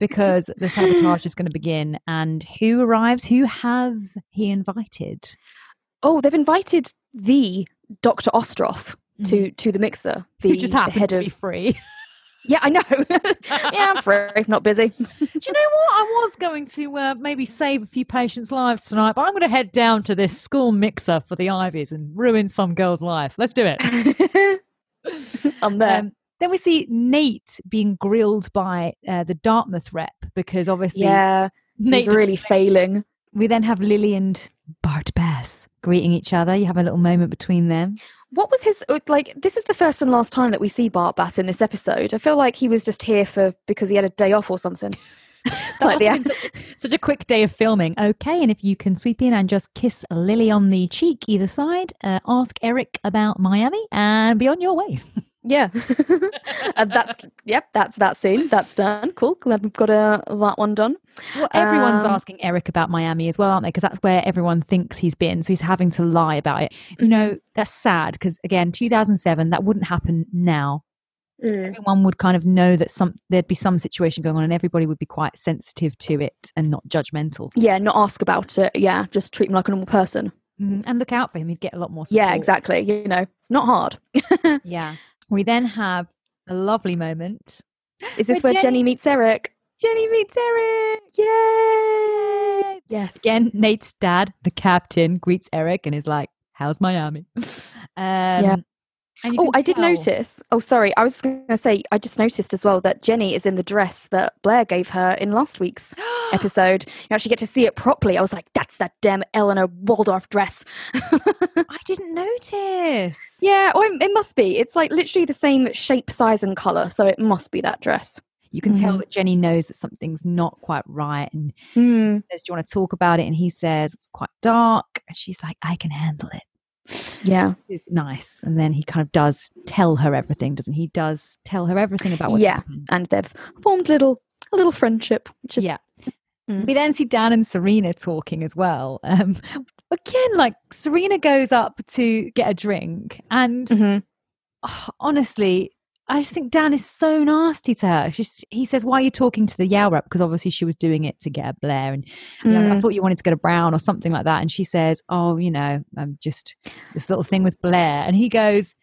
because the sabotage is going to begin. And who arrives? Who has he invited? Oh, they've invited the Doctor Ostroff mm. to, to the mixer. The Who just happened head to be of- free. Yeah, I know. Yeah, I'm free, not busy. Do you know what? I was going to uh, maybe save a few patients' lives tonight, but I'm going to head down to this school mixer for the Ivies and ruin some girl's life. Let's do it. I'm there. Um, then we see Nate being grilled by uh, the Dartmouth rep because obviously yeah, Nate's really failing. We then have Lily and Bart Bass greeting each other. You have a little moment between them. What was his, like, this is the first and last time that we see Bart Bass in this episode. I feel like he was just here for, because he had a day off or something. That like the end. Such, such a quick day of filming. Okay, and if you can sweep in and just kiss Lily on the cheek either side, uh, ask Eric about Miami, and be on your way. Yeah. And that's, yep, that's that scene. That's done. Cool. Glad we've got uh, that one done. Well, everyone's um, asking Eric about Miami as well, aren't they? Because that's where everyone thinks he's been. So he's having to lie about it. You know, that's sad because, again, two thousand seven, that wouldn't happen now. Mm. Everyone would kind of know that some there'd be some situation going on and everybody would be quite sensitive to it and not judgmental. Yeah, not ask about it. Yeah, just treat him like a normal person. Mm-hmm. And look out for him. He'd get a lot more support. Yeah, exactly. You know, it's not hard. Yeah. We then have a lovely moment. Is this where, where Jenny, Jenny meets Eric? Jenny meets Eric. Yay. Yes. Again, Nate's dad, the captain, greets Eric and is like, how's Miami? Um, yeah. And oh, I did notice. Oh, sorry. I was going to say, I just noticed as well that Jenny is in the dress that Blair gave her in last week's episode. You actually get to see it properly. I was like, that's that damn Eleanor Waldorf dress. I didn't notice. Yeah, or it, it must be. It's like literally the same shape, size and colour. So it must be that dress. You can mm. tell that Jenny knows that something's not quite right. And mm. says, do you want to talk about it? And he says, it's quite dark. And she's like, I can handle it. Yeah, it's nice. And then he kind of does tell her everything, doesn't he? He does tell her everything about what's yeah happened. And they've formed little a little friendship, which is yeah mm. We then see Dan and Serena talking as well. Um again, like, Serena goes up to get a drink and mm-hmm. oh, honestly, I just think Dan is so nasty to her. She's, he says, why are you talking to the Yale rep? Because obviously she was doing it to get a Blair. And mm. you know, I thought you wanted to go to Brown or something like that. And she says, oh, you know, I'm just this little thing with Blair. And he goes,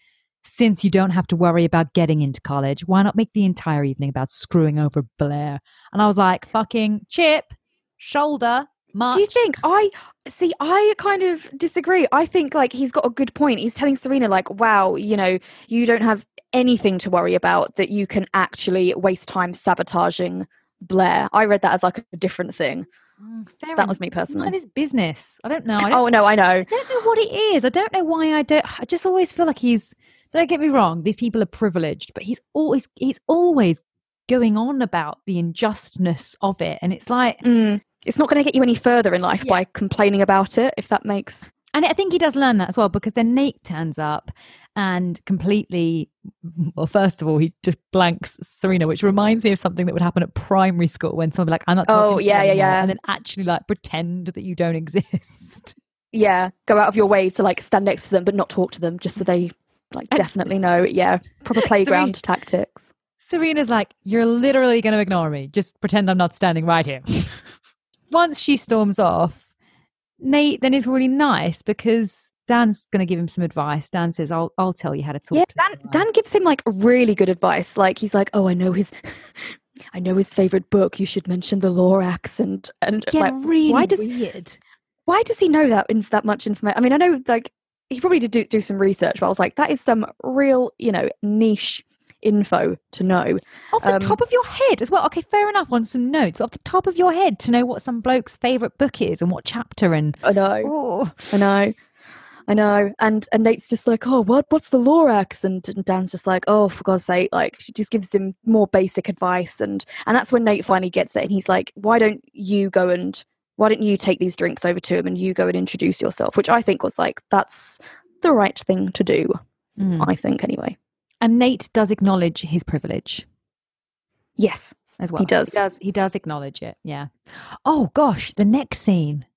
since you don't have to worry about getting into college, why not make the entire evening about screwing over Blair? And I was like, fucking chip, shoulder. Much. Do you think I see I kind of disagree. I think, like, he's got a good point. He's telling Serena, like, wow, you know, you don't have anything to worry about, that you can actually waste time sabotaging Blair. I read that as like a different thing. Mm, fair that was me personally. That is business. I don't know. I don't, oh no, I know. I don't know what it is. I don't know why I don't. I just always feel like he's. Don't get me wrong. These people are privileged, but he's always he's always going on about the injustice of it, and it's like. Mm. It's not going to get you any further in life yeah. by complaining about it, if that makes... And I think he does learn that as well, because then Nate turns up and completely... Well, first of all, he just blanks Serena, which reminds me of something that would happen at primary school when someone would be like, I'm not talking oh, to yeah, you yeah, yeah. And then actually, like, pretend that you don't exist. Yeah, go out of your way to, like, stand next to them but not talk to them, just so they, like, definitely know. Yeah, proper playground Serena, tactics. Serena's like, you're literally going to ignore me. Just pretend I'm not standing right here. Once she storms off, Nate then is really nice because Dan's going to give him some advice. Dan says, I'll I'll tell you how to talk yeah, to Dan, him. Dan gives him, like, really good advice. Like, he's like, oh, I know his I know his favourite book. You should mention the Lorax. And, and yeah, like, really why does, weird. Why does he know that in, that much information? I mean, I know, like, he probably did do, do some research, but I was like, that is some real, you know, niche info to know off the um, top of your head as well. Okay, fair enough, on some notes off the top of your head to know what some bloke's favorite book is and what chapter. And I know oh. I know I know and and Nate's just like, oh, what what's the Lorax? And, and Dan's just like, oh, for God's sake, like, she just gives him more basic advice. And and that's when Nate finally gets it, and he's like, why don't you go and why don't you take these drinks over to him and you go and introduce yourself, which I think was like, that's the right thing to do. mm. I think, anyway. And Nate does acknowledge his privilege. Yes, as well. He does. He does, he does acknowledge it, yeah. Oh, gosh, the next scene.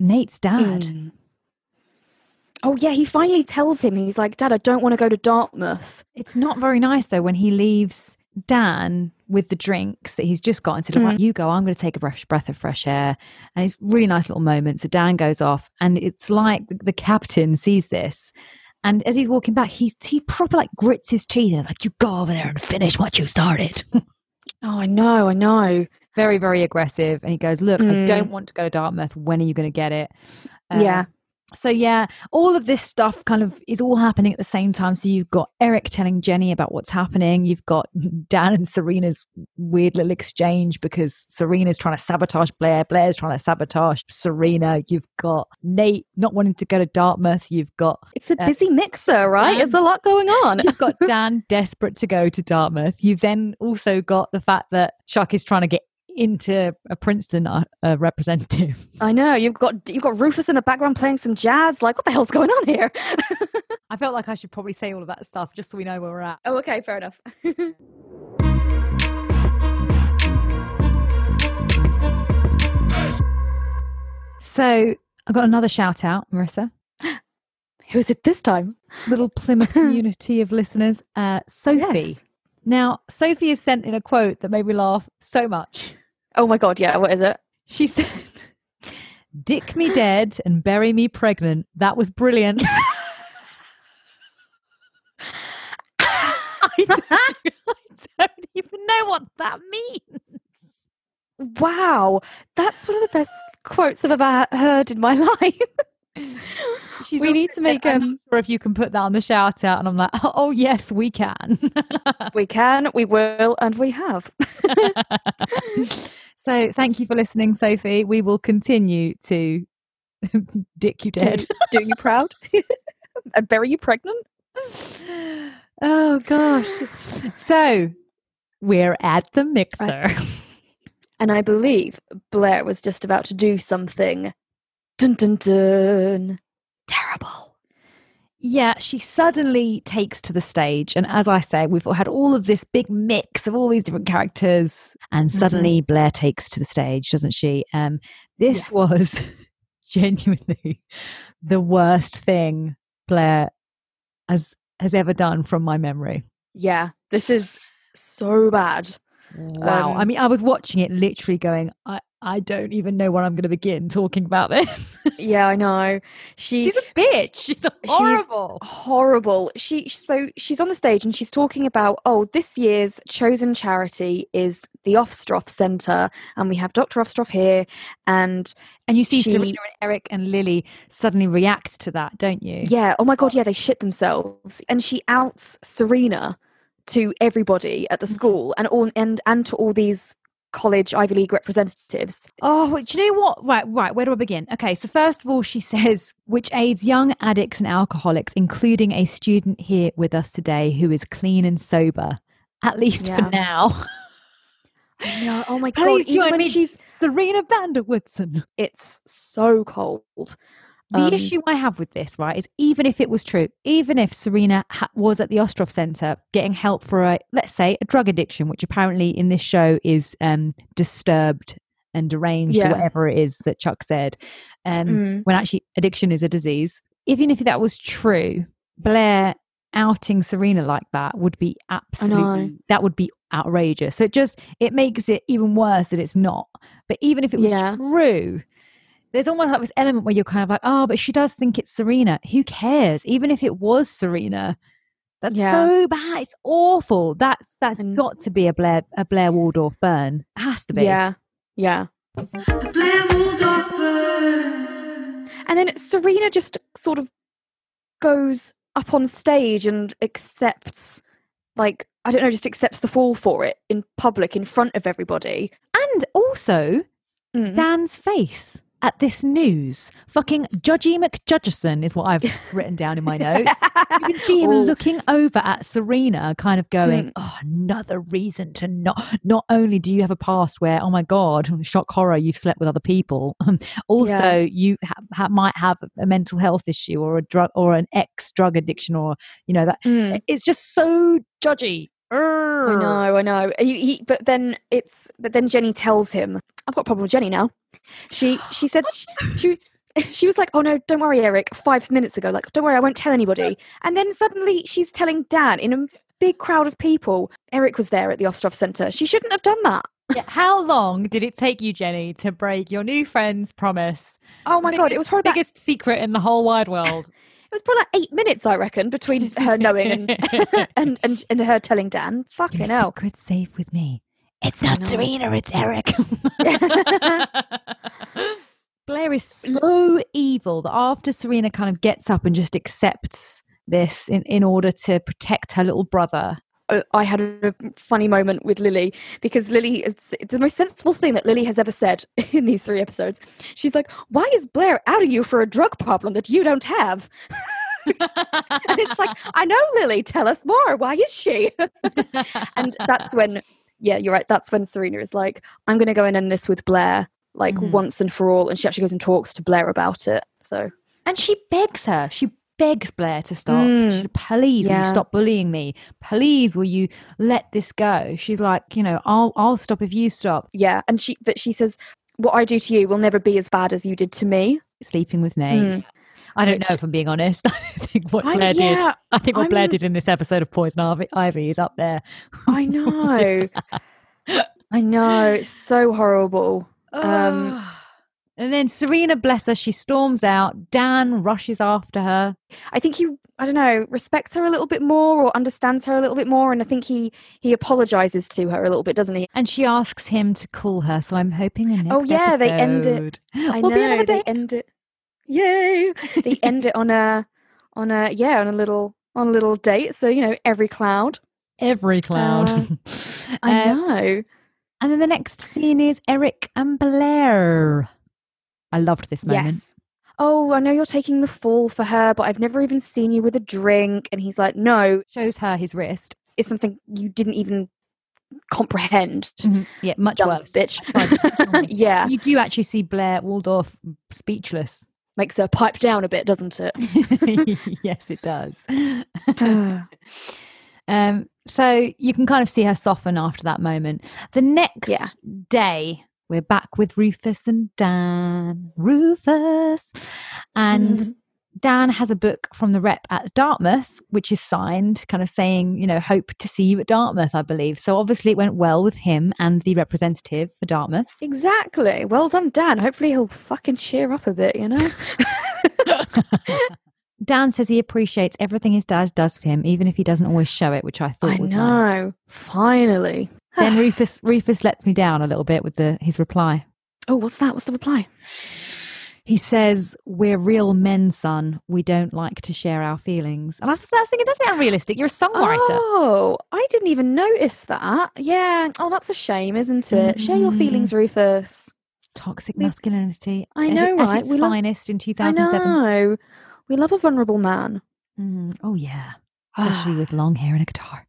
Nate's dad. Mm. Oh, yeah, he finally tells him. He's like, Dad, I don't want to go to Dartmouth. It's not very nice, though, when he leaves Dan with the drinks that he's just got and said, mm. right, you go, I'm going to take a breath, breath of fresh air. And it's a really nice little moment. So Dan goes off, and it's like the, the captain sees this. And as he's walking back, he's, he proper, like, grits his teeth and is like, you go over there and finish what you started. Oh, I know, I know. Very, very aggressive. And he goes, look, mm. I don't want to go to Dartmouth. When are you going to get it? Um, yeah. So, yeah, all of this stuff kind of is all happening at the same time. So you've got Eric telling Jenny about what's happening. You've got Dan and Serena's weird little exchange because Serena's trying to sabotage Blair. Blair's trying to sabotage Serena. You've got Nate not wanting to go to Dartmouth. You've got... It's a uh, busy mixer, right? Dan, there's a lot going on. You've got Dan desperate to go to Dartmouth. You've then also got the fact that Chuck is trying to get into a Princeton uh, uh, representative. I know, you've got you've got Rufus in the background playing some jazz. Like, what the hell's going on here? I felt like I should probably say all of that stuff just so we know where we're at. Oh, okay, fair enough. So I got another shout out, Marisa. Who is it this time? Little Plymouth community of listeners, uh, Sophie. Yes. Now, Sophie has sent in a quote that made me laugh so much. Oh my God, yeah, what is it? She said, "Dick me dead and bury me pregnant." That was brilliant. I, don't, I don't even know what that means. Wow, that's one of the best quotes I've ever heard in my life. She's we need to make um. I'm sure if you can put that on the shout out, and I'm like, oh, oh yes, we can. We can, we will, and we have. So thank you for listening, Sophie. We will continue to dick you dead, do you proud, and bury you pregnant. Oh, gosh. So we're at the mixer. I, and I believe Blair was just about to do something dun, dun, dun, terrible. Yeah, she suddenly takes to the stage. And as I say, we've had all of this big mix of all these different characters. And suddenly mm-hmm. Blair takes to the stage, doesn't she? Um, this yes. was genuinely the worst thing Blair has, has ever done from my memory. Yeah, this is so bad. Wow. Um, I mean, I was watching it literally going, I, I don't even know when I'm going to begin talking about this. Yeah, I know. She, she's a bitch. She's a horrible. She's horrible. She so she's on the stage and she's talking about, oh, this year's chosen charity is the Ostroff Centre, and we have Doctor Ostroff here, and and you see she, Serena and Eric and Lily suddenly react to that, don't you? Yeah. Oh my God. Yeah, they shit themselves, and she outs Serena to everybody at the school and all and and to all these college Ivy League representatives. Oh, do you know what? Right, right. Where do I begin? Okay, so first of all, she says, which aids young addicts and alcoholics, including a student here with us today who is clean and sober, at least yeah. for now. No, oh my God. Please even join me. She's Serena Vanderwoodson. It's so cold. The um, issue I have with this, right, is even if it was true, even if Serena ha- was at the Ostroff Centre getting help for a, let's say, a drug addiction, which apparently in this show is um, disturbed and deranged, yeah. or whatever it is that Chuck said, um, mm. when actually addiction is a disease. Even if that was true, Blair outing Serena like that would be absolutely, that would be outrageous. So it just, it makes it even worse that it's not. But even if it was yeah. true, there's almost like this element where you're kind of like, oh, but she does think it's Serena. Who cares? Even if it was Serena, that's yeah. so bad. It's awful. That's that's and got to be a Blair a Blair Waldorf burn. It has to be. Yeah, yeah. A Blair Waldorf burn. And then Serena just sort of goes up on stage and accepts, like, I don't know, just accepts the fall for it in public in front of everybody. And also mm. Dan's face. At this news, fucking Judgy McJudgeson is what I've written down in my notes. You can see him Ooh. looking over at Serena, kind of going, mm. oh, another reason to not, not only do you have a past where, oh my God, shock horror, you've slept with other people. Um, also, yeah. you ha- ha- might have a mental health issue or a drug or an ex drug addiction or, you know, that mm. it's just so judgy. I know, I know. He, he, but then it's, but then Jenny tells him, I've got a problem with Jenny now. She, she said, she, she, she was like, oh no, don't worry, Eric. Five minutes ago, like, don't worry, I won't tell anybody. And then suddenly she's telling Dan in a big crowd of people, Eric was there at the Ostroff Centre. She shouldn't have done that. Yeah, how long did it take you, Jenny, to break your new friend's promise? Oh my biggest, God, it was probably the biggest about- secret in the whole wide world. It was probably like eight minutes, I reckon, between her knowing and and, and and her telling Dan. Fucking Your hell. Secret's safe with me. It's not Serena, it's Eric. Blair is so evil that after Serena kind of gets up and just accepts this in, in order to protect her little brother. I had a funny moment with Lily because Lily is the most sensible thing that Lily has ever said in these three episodes. She's like, why is Blair out of you for a drug problem that you don't have? And it's like, I know, Lily, tell us more. Why is she? And that's when, yeah, you're right. That's when Serena is like, I'm going to go and end this with Blair, like mm-hmm. once and for all. And she actually goes and talks to Blair about it. So, and she begs her, she begs Blair to stop. Mm. She's like, please, yeah. will you stop bullying me? Please, will you let this go? She's like, you know, I'll I'll stop if you stop. Yeah, and she but she says, what I do to you will never be as bad as you did to me. Sleeping with Nate. Mm. I don't Which, know if I'm being honest. I think what Blair I, yeah, did. I think what I Blair mean, did in this episode of Poison Ivy is up there. I know. I know. It's so horrible. Um, and then Serena, bless her, she storms out. Dan rushes after her. I think he, I don't know, respects her a little bit more or understands her a little bit more. And I think he he apologises to her a little bit, doesn't he? And she asks him to call her. So I'm hoping the next episode. Oh, yeah, episode, they end it. I we'll know, be another they end it. Yay! They end it on a, on a yeah, on a little on a little date. So you know, every cloud, every cloud. Uh, I um, know. And then the next scene is Eric and Blair. I loved this moment. Yes. Oh, I know you're taking the fall for her, but I've never even seen you with a drink. And he's like, no. Shows her his wrist. It's something you didn't even comprehend. Mm-hmm. Yeah, much dumb worse, bitch. Yeah. You do actually see Blair Waldorf speechless. Makes her pipe down a bit, doesn't it? Yes, it does. um, so you can kind of see her soften after that moment. The next yeah. day, we're back with Rufus and Dan. Rufus. And mm. Dan has a book from the rep at Dartmouth, which is signed, kind of saying, you know, hope to see you at Dartmouth, I believe. So obviously it went well with him and the representative for Dartmouth. Exactly. Well done, Dan. Hopefully he'll fucking cheer up a bit, you know? Dan says he appreciates everything his dad does for him, even if he doesn't always show it, which I thought I was know. nice. I know. Finally. Then Rufus Rufus lets me down a little bit with the his reply. Oh, what's that? What's the reply? He says, we're real men, son. We don't like to share our feelings. And I was thinking, that's a bit unrealistic. You're a songwriter. Oh, I didn't even notice that. Yeah. Oh, that's a shame, isn't it? Mm-hmm. Share your feelings, Rufus. Toxic masculinity. I know, at, right? At its we finest lo- in two thousand seven. I know. We love a vulnerable man. Mm. Oh, yeah. Especially with long hair and a guitar.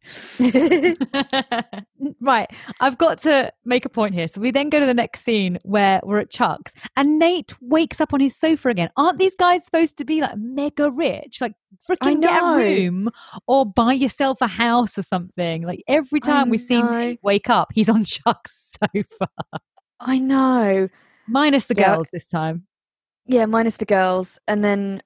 Right. I've got to make a point here. So we then go to the next scene where we're at Chuck's and Nate wakes up on his sofa again. Aren't these guys supposed to be like mega rich? Like freaking get a room or buy yourself a house or something. Like every time I we know. see Nate wake up, he's on Chuck's sofa. I know. Minus the yeah. girls this time. Yeah, minus the girls. And then...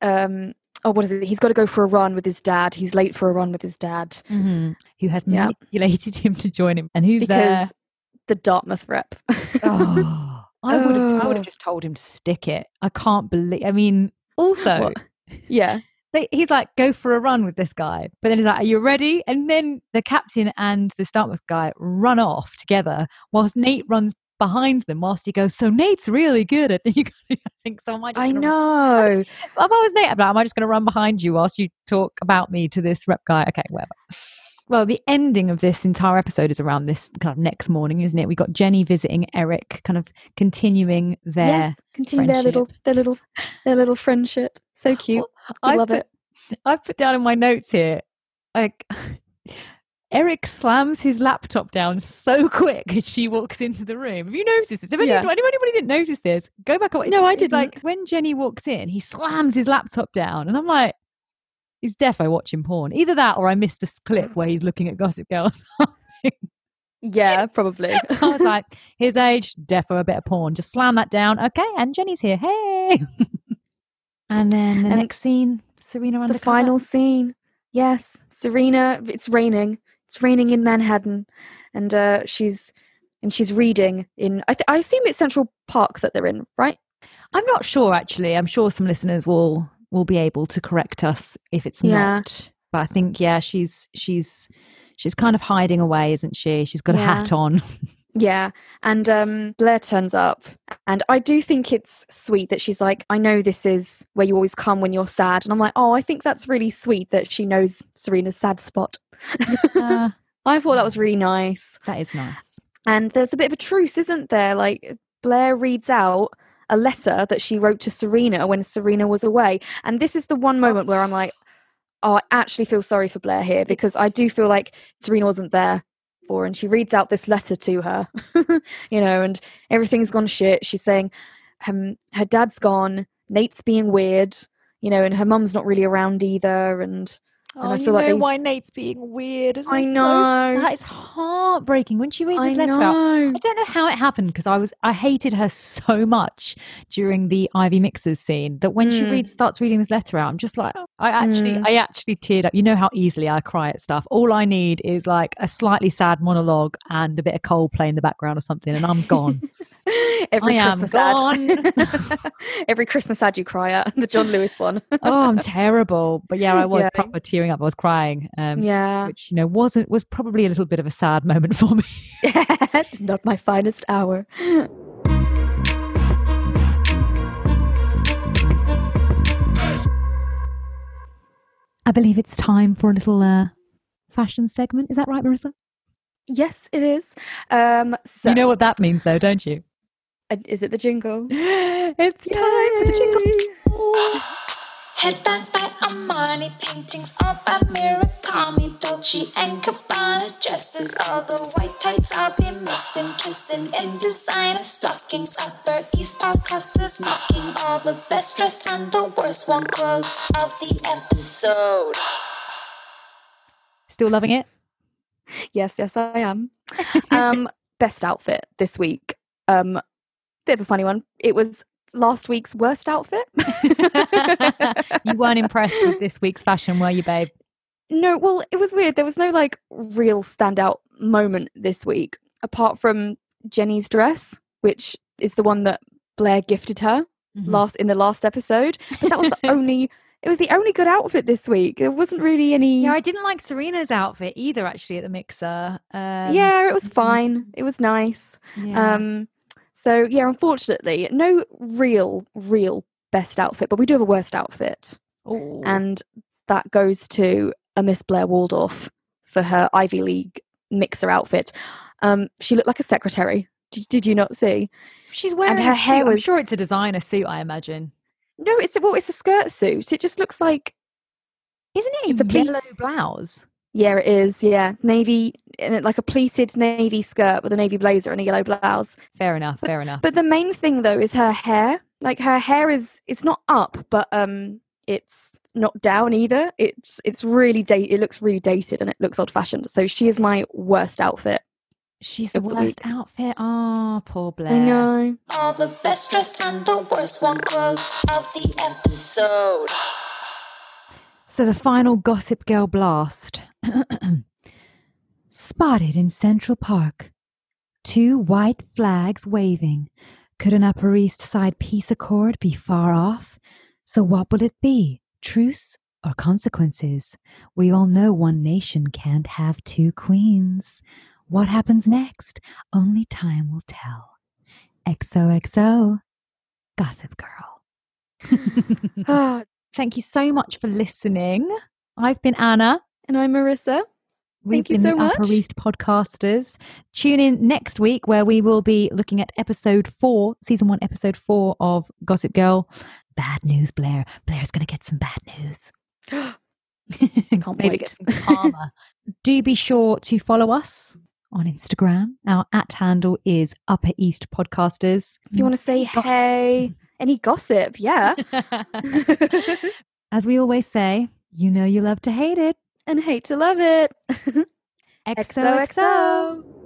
um oh, what is it? He's got to go for a run with his dad. He's late for a run with his dad. Mm-hmm. Who has manipulated yep. him to join him. And who's because there? The Dartmouth rep. oh, I oh. would have I would have just told him to stick it. I can't believe... I mean, also... What? Yeah. They, he's like, go for a run with this guy. But then he's like, are you ready? And then the captain and the Dartmouth guy run off together whilst Nate runs behind them whilst he goes, so Nate's really good at you. I think so. Am I just I know. If I was Nate, I'm like, am I just going to run behind you whilst you talk about me to this rep guy? Okay, whatever. Well, the ending of this entire episode is around this kind of next morning, isn't it? We got Jenny visiting Eric, kind of continuing their yes, continue friendship. their little their little their little friendship. So cute. Well, I love put, it. I've put down in my notes here, like. Eric slams his laptop down so quick as she walks into the room. Have you noticed this? If yeah. anyone, anybody didn't notice this, go back. It's, no, I didn't. Like when Jenny walks in, he slams his laptop down and I'm like, he's defo watching porn. Either that or I missed a clip where he's looking at Gossip Girl or something. Yeah, probably. I was like, his age, defo a bit of porn. Just slam that down. Okay, and Jenny's here. Hey. And then the and next scene, Serena undercover. The final scene. Yes, Serena, it's raining. It's raining in Manhattan, and uh, she's and she's reading in. I, th- I assume it's Central Park that they're in, right? I'm not sure actually. I'm sure some listeners will will be able to correct us if it's yeah. not. But I think yeah, she's she's she's kind of hiding away, isn't she? She's got yeah. a hat on. Yeah, and um, Blair turns up, and I do think it's sweet that she's like, I know this is where you always come when you're sad, and I'm like, oh, I think that's really sweet that she knows Serena's sad spot. uh, I thought that was really nice. That is nice. And there's a bit of a truce, isn't there? Like, Blair reads out a letter that she wrote to Serena when Serena was away, and this is the one moment where I'm like, oh, I actually feel sorry for Blair here, because I do feel like Serena wasn't there. For and she reads out this letter to her, you know, and everything's gone shit. She's saying um, her dad's gone, Nate's being weird, you know, and her mum's not really around either. And, oh, and I feel you like know they... why Nate's being weird. Isn't I know. It so sad? It's heartbreaking when she reads this letter out. I don't know how it happened because I was I hated her so much during the Ivy Mixers scene that when mm. she reads starts reading this letter out, I'm just like, I actually mm. I actually teared up. You know how easily I cry at stuff. All I need is like a slightly sad monologue and a bit of Coldplay in the background or something, and I'm gone. Every I Christmas ad. Every Christmas ad you cry at, the John Lewis one. Oh, I'm terrible. But yeah, I was yeah. proper tearing up. I was crying, um, yeah. which, you know, wasn't was probably a little bit of a sad moment for me. Yeah, not my finest hour. I believe it's time for a little uh, fashion segment. Is that right, Marisa? Yes, it is. Um, so you know what that means, though, don't you? Uh, is it the jingle? It's Yay! Time for the jingle. Headbands by Armani, paintings all by Murakami, Dolce and Gabbana dresses, all the white types I'll be missing, kissing in designer stockings, Upper East Podcasters mocking, all the best dressed and the worst one clothes of the episode. Still loving it? Yes, yes I am. um, best outfit this week. Um, bit of a funny one. It was last week's worst outfit. You weren't impressed with this week's fashion, were you, babe? No, well, it was weird. There was no like real standout moment this week, apart from Jenny's dress, which is the one that Blair gifted her mm-hmm. last in the last episode. But that was the only. It was the only good outfit this week. There wasn't really any. Yeah, I didn't like Serena's outfit either. Actually, at the mixer. Um... Yeah, it was fine. It was nice. Yeah. Um, So, yeah, unfortunately, no real, real best outfit, but we do have a worst outfit. Ooh. And that goes to a Miss Blair Waldorf for her Ivy League mixer outfit. Um, she looked like a secretary. Did, did you not see? She's wearing and her a hair suit. Was... I'm sure it's a designer suit, I imagine. No, it's a, well, it's a skirt suit. It just looks like... Isn't it a, a yellow ple- blouse? Yeah, it is. Yeah, navy, and like a pleated navy skirt with a navy blazer and a yellow blouse. Fair enough. But, fair enough. But the main thing though is her hair. Like her hair is, it's not up, but um, it's not down either. It's it's really dated. It looks really dated and it looks old fashioned. So she is my worst outfit. She's the worst the outfit. Ah, oh, poor Blair. I know. All the best dressed and the worst one clothes of the episode. So the final Gossip Girl blast. Spotted in Central Park, two white flags waving. Could an Upper East Side peace accord be far off? So what will it be? Truce or consequences? We all know one nation can't have two queens. What happens next? Only time will tell. X O X O, Gossip Girl. Oh, thank you so much for listening. I've been Anna. And I'm Marisa. We've Thank you been so the much. Upper East Podcasters. Tune in next week where we will be looking at episode four, season one, episode four of Gossip Girl. Bad news, Blair. Blair's going to get some bad news. Can't Maybe get some karma. Do be sure to follow us on Instagram. Our at handle is Upper East Podcasters. If you want to say gossip. Hey, any gossip, yeah. As we always say, you know you love to hate it. And hate to love it. X O X O.